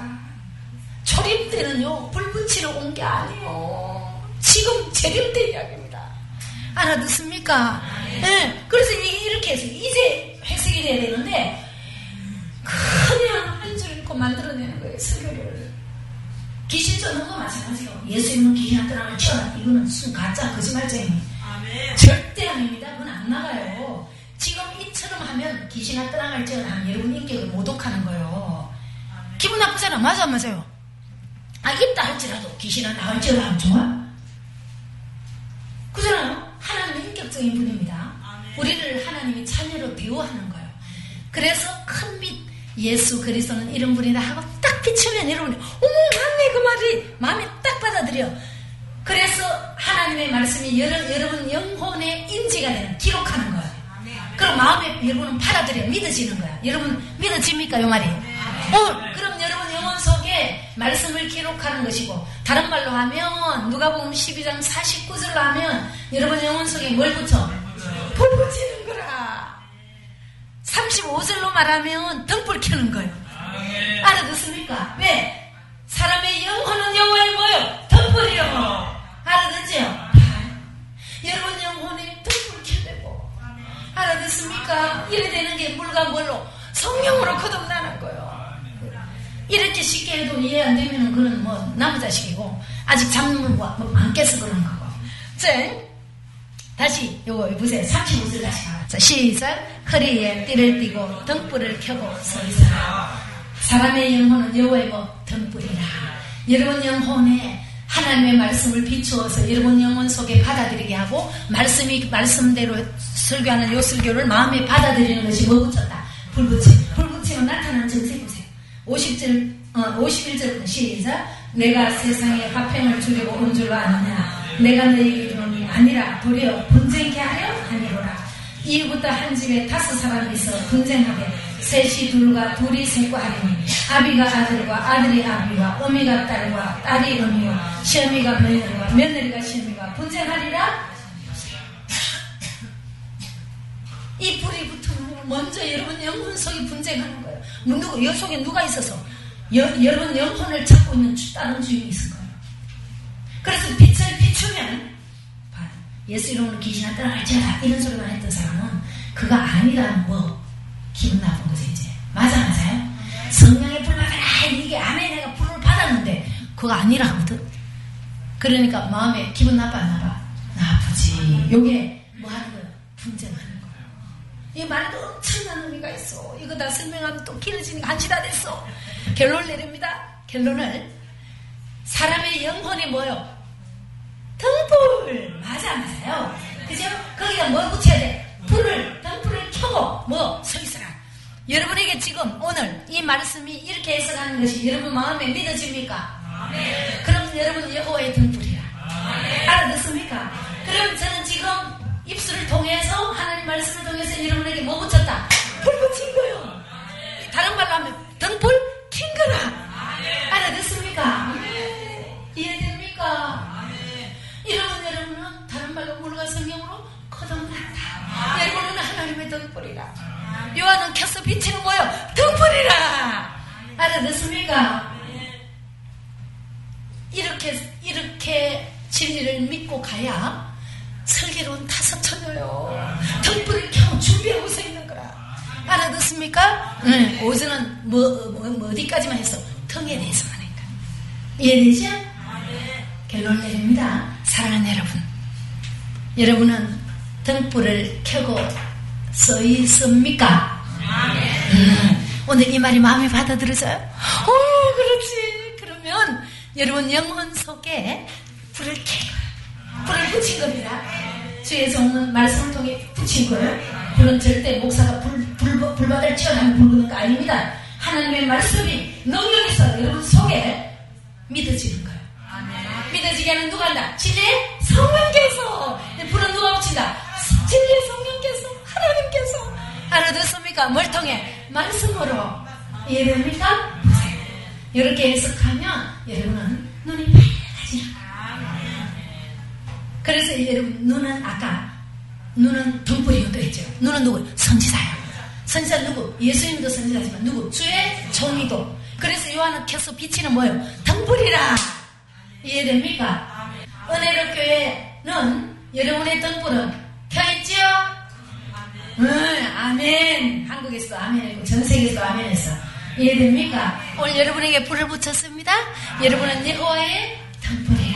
초림 때는요 불 붙이러 온 게 아니에요. 지금 재림 때 이야기입니다. 알아듣습니까? 네. 네. 그래서 이렇게 해서 이제 해석이 돼야 되는데 그냥 한 줄 읽고 만들어내는 거예요. 설교를. 귀신 쫓는 거 마찬가지예요. 예수님은 귀신한테 나면 튀어나. 이거는 순 가짜 거짓말쟁이. 아, 네. 절대 아닙니다. 그건 안 나가요. 지금 이처럼 하면 귀신한테 나갈 튀어나 여러분 인격을 모독하는 거예요. 아, 네. 기분 나쁘잖아. 맞아 안 맞아요? 아 있다 할지라도 귀신한테 나갈 튀어나 하면 좋아? 그잖아요. 하나님의 인격적인 분입니다. 아, 네. 우리를 하나님이 자녀로 비유하는 거예요. 그래서 큰 빛 예수 그리스도는 이런 분이다 하고 딱 비추면 여러분이 어머 맞네 그 말이 마음에 딱 받아들여. 그래서 하나님의 말씀이 여러분 영혼의 인지가 되는 기록하는 거예요. 아, 네. 그럼 마음에 여러분은 받아들여 믿어지는 거야. 여러분 믿어집니까 요 말이? 아, 네. 그럼 여러분 영혼 속에 말씀을 기록하는 것이고 다른 말로 하면 누가복음 12장 49절로 하면 여러분 영혼 속에 뭘 붙여? 불 붙이는 거라. 35절로 말하면 등불 켜는 거예요. 아, 네. 알아듣습니까? 왜? 사람의 영혼은 영혼이 뭐예요? 등불이라고. 알아듣지요? 아, 여러분 영혼이 등불 켜내고. 알아듣습니까? 이래 되는 게 물과 뭘로? 성령으로 거듭나는 거예요. 이렇게 쉽게 해도 이해 안 되면 그건 뭐 나무 자식이고 아직 잠은 뭐안 깼어 그런 거고. 자, 다시 요거 보세요. 35절 다시. 자, 시작. 허리에 띠를 띠고 등불을 켜고 서있어라. 사람의 영혼은 여호와의 뭐 등불이라. 여러분 영혼에 하나님의 말씀을 비추어서 여러분 영혼 속에 받아들이게 하고 말씀대로 설교하는 요 설교를 마음에 받아들이는 것이 뭐 붙였다? 불붙이면 나타나는 증세 보세요. 51절 시작. 내가 세상에 화평을 주려고 온 줄로 아느냐. 내가 너희 이름이 아니라 도리어 분쟁케 하려 하니로라. 이후부터 한 집에 5 사람이 있어 분쟁하되 셋이 둘과 둘이 셋과 하리니 아비가 아들과 아들이 아비와 어미가 딸과 딸이 어미와 시어미가 며느리와 며느리가 시어미가 분쟁하리라. 이 불이 붙으면 먼저 여러분 영혼 속에 분쟁하는 거예요. 여 속에 누가 있어서 여러분 영혼을 찾고 있는 다른 주인이 있을 거예요. 그래서 빛을 비추면 예수 이름으로 귀신아 떠나갈지어다 이런 소리만 했던 사람은 그가 아니다 뭐 기분 나쁜 거죠. 이제 맞아요? 성령의 불 받아라 이게 안에 내가 불을 받았는데 그거 아니라거든. 그러니까 마음에 기분 나빠 안 나빠? 나쁘지. 요게 뭐 하는 거예요? 분쟁하는 거예요. 이 말에도 엄청난 의미가 있어. 이거 다 설명하면 또 길어지니까 한시 다 됐어. 결론 내립니다. 결론을 사람의 영혼이 뭐요? 등불! 맞아요. 그죠? 거기다 뭐 붙여야 돼? 불을, 등불을 켜고 뭐 서 있어라. 여러분에게 지금 오늘 이 말씀이 이렇게 해석하는 것이 여러분 마음에 믿어집니까? 아멘. 그럼 여러분 여호와의 등불이라. 아멘. 알아듣습니까? 그럼 저는 지금 입술을 통해서 하나님 말씀을 통해서 여러분에게 뭐 붙였다? 불 붙인 거요. 다른 말로 하면 등불 킨 거라. 알아듣습니까? 이해됩니까? 이러면 여러분은 다른 말로 물과 성령으로 거듭난다. 여러분은 하나님의 등불이라. 요한은 켜서 비치는 거요. 등불이라. 알아듣습니까? 이렇게 진리를 믿고 가야 슬기로운 타서 쳐져요. 등불을 켜 준비하고 서 있는 거라. 알아듣습니까? 응. 오전은 어디까지만 했어? 등에 대해서만 하니까. 이해되죠? 결론 내립니다. 사랑하는 여러분, 여러분은 등불을 켜고 서 있습니까? 아멘. 오늘 이 말이 마음에 받아들여져요? 오, 그렇지. 그러면 여러분 영혼 속에 불을 켜고 불을 붙인 겁니다. 주의 종은 말씀을 통해 붙인 거예요. 불은 절대 목사가 불바다를 치워가면 부르는 거 아닙니다. 하나님의 말씀이 능력이 있어 여러분 속에 믿어지는 거예요. 믿어지게 하는 누가 한다? 진리의 성령께서. 불은 누가 붙인다? 진리의 성령께서, 하나님께서. 알아듣습니까? 뭘 통해? 말씀으로. 이해됩니까? 이렇게 해석하면 여러분은 눈이 밝아지라. 그래서 여러분 눈은 아까 눈은 등불이었다고 했죠. 눈은 누구? 선지자예요. 선지자 누구? 예수님도 선지자지만 누구? 주의 종이도. 그래서 요한은 켜서 비치는 뭐예요? 등불이라. 이해됩니까? 은혜로 교회는 여러분의 등불은 켜있지요? 아멘. 아멘. 한국에서도 아멘이고 전세계에서도 아멘했어. 이해됩니까? 오늘 여러분에게 불을 붙였습니다. 아멘. 여러분은 여호와의 등불이에요.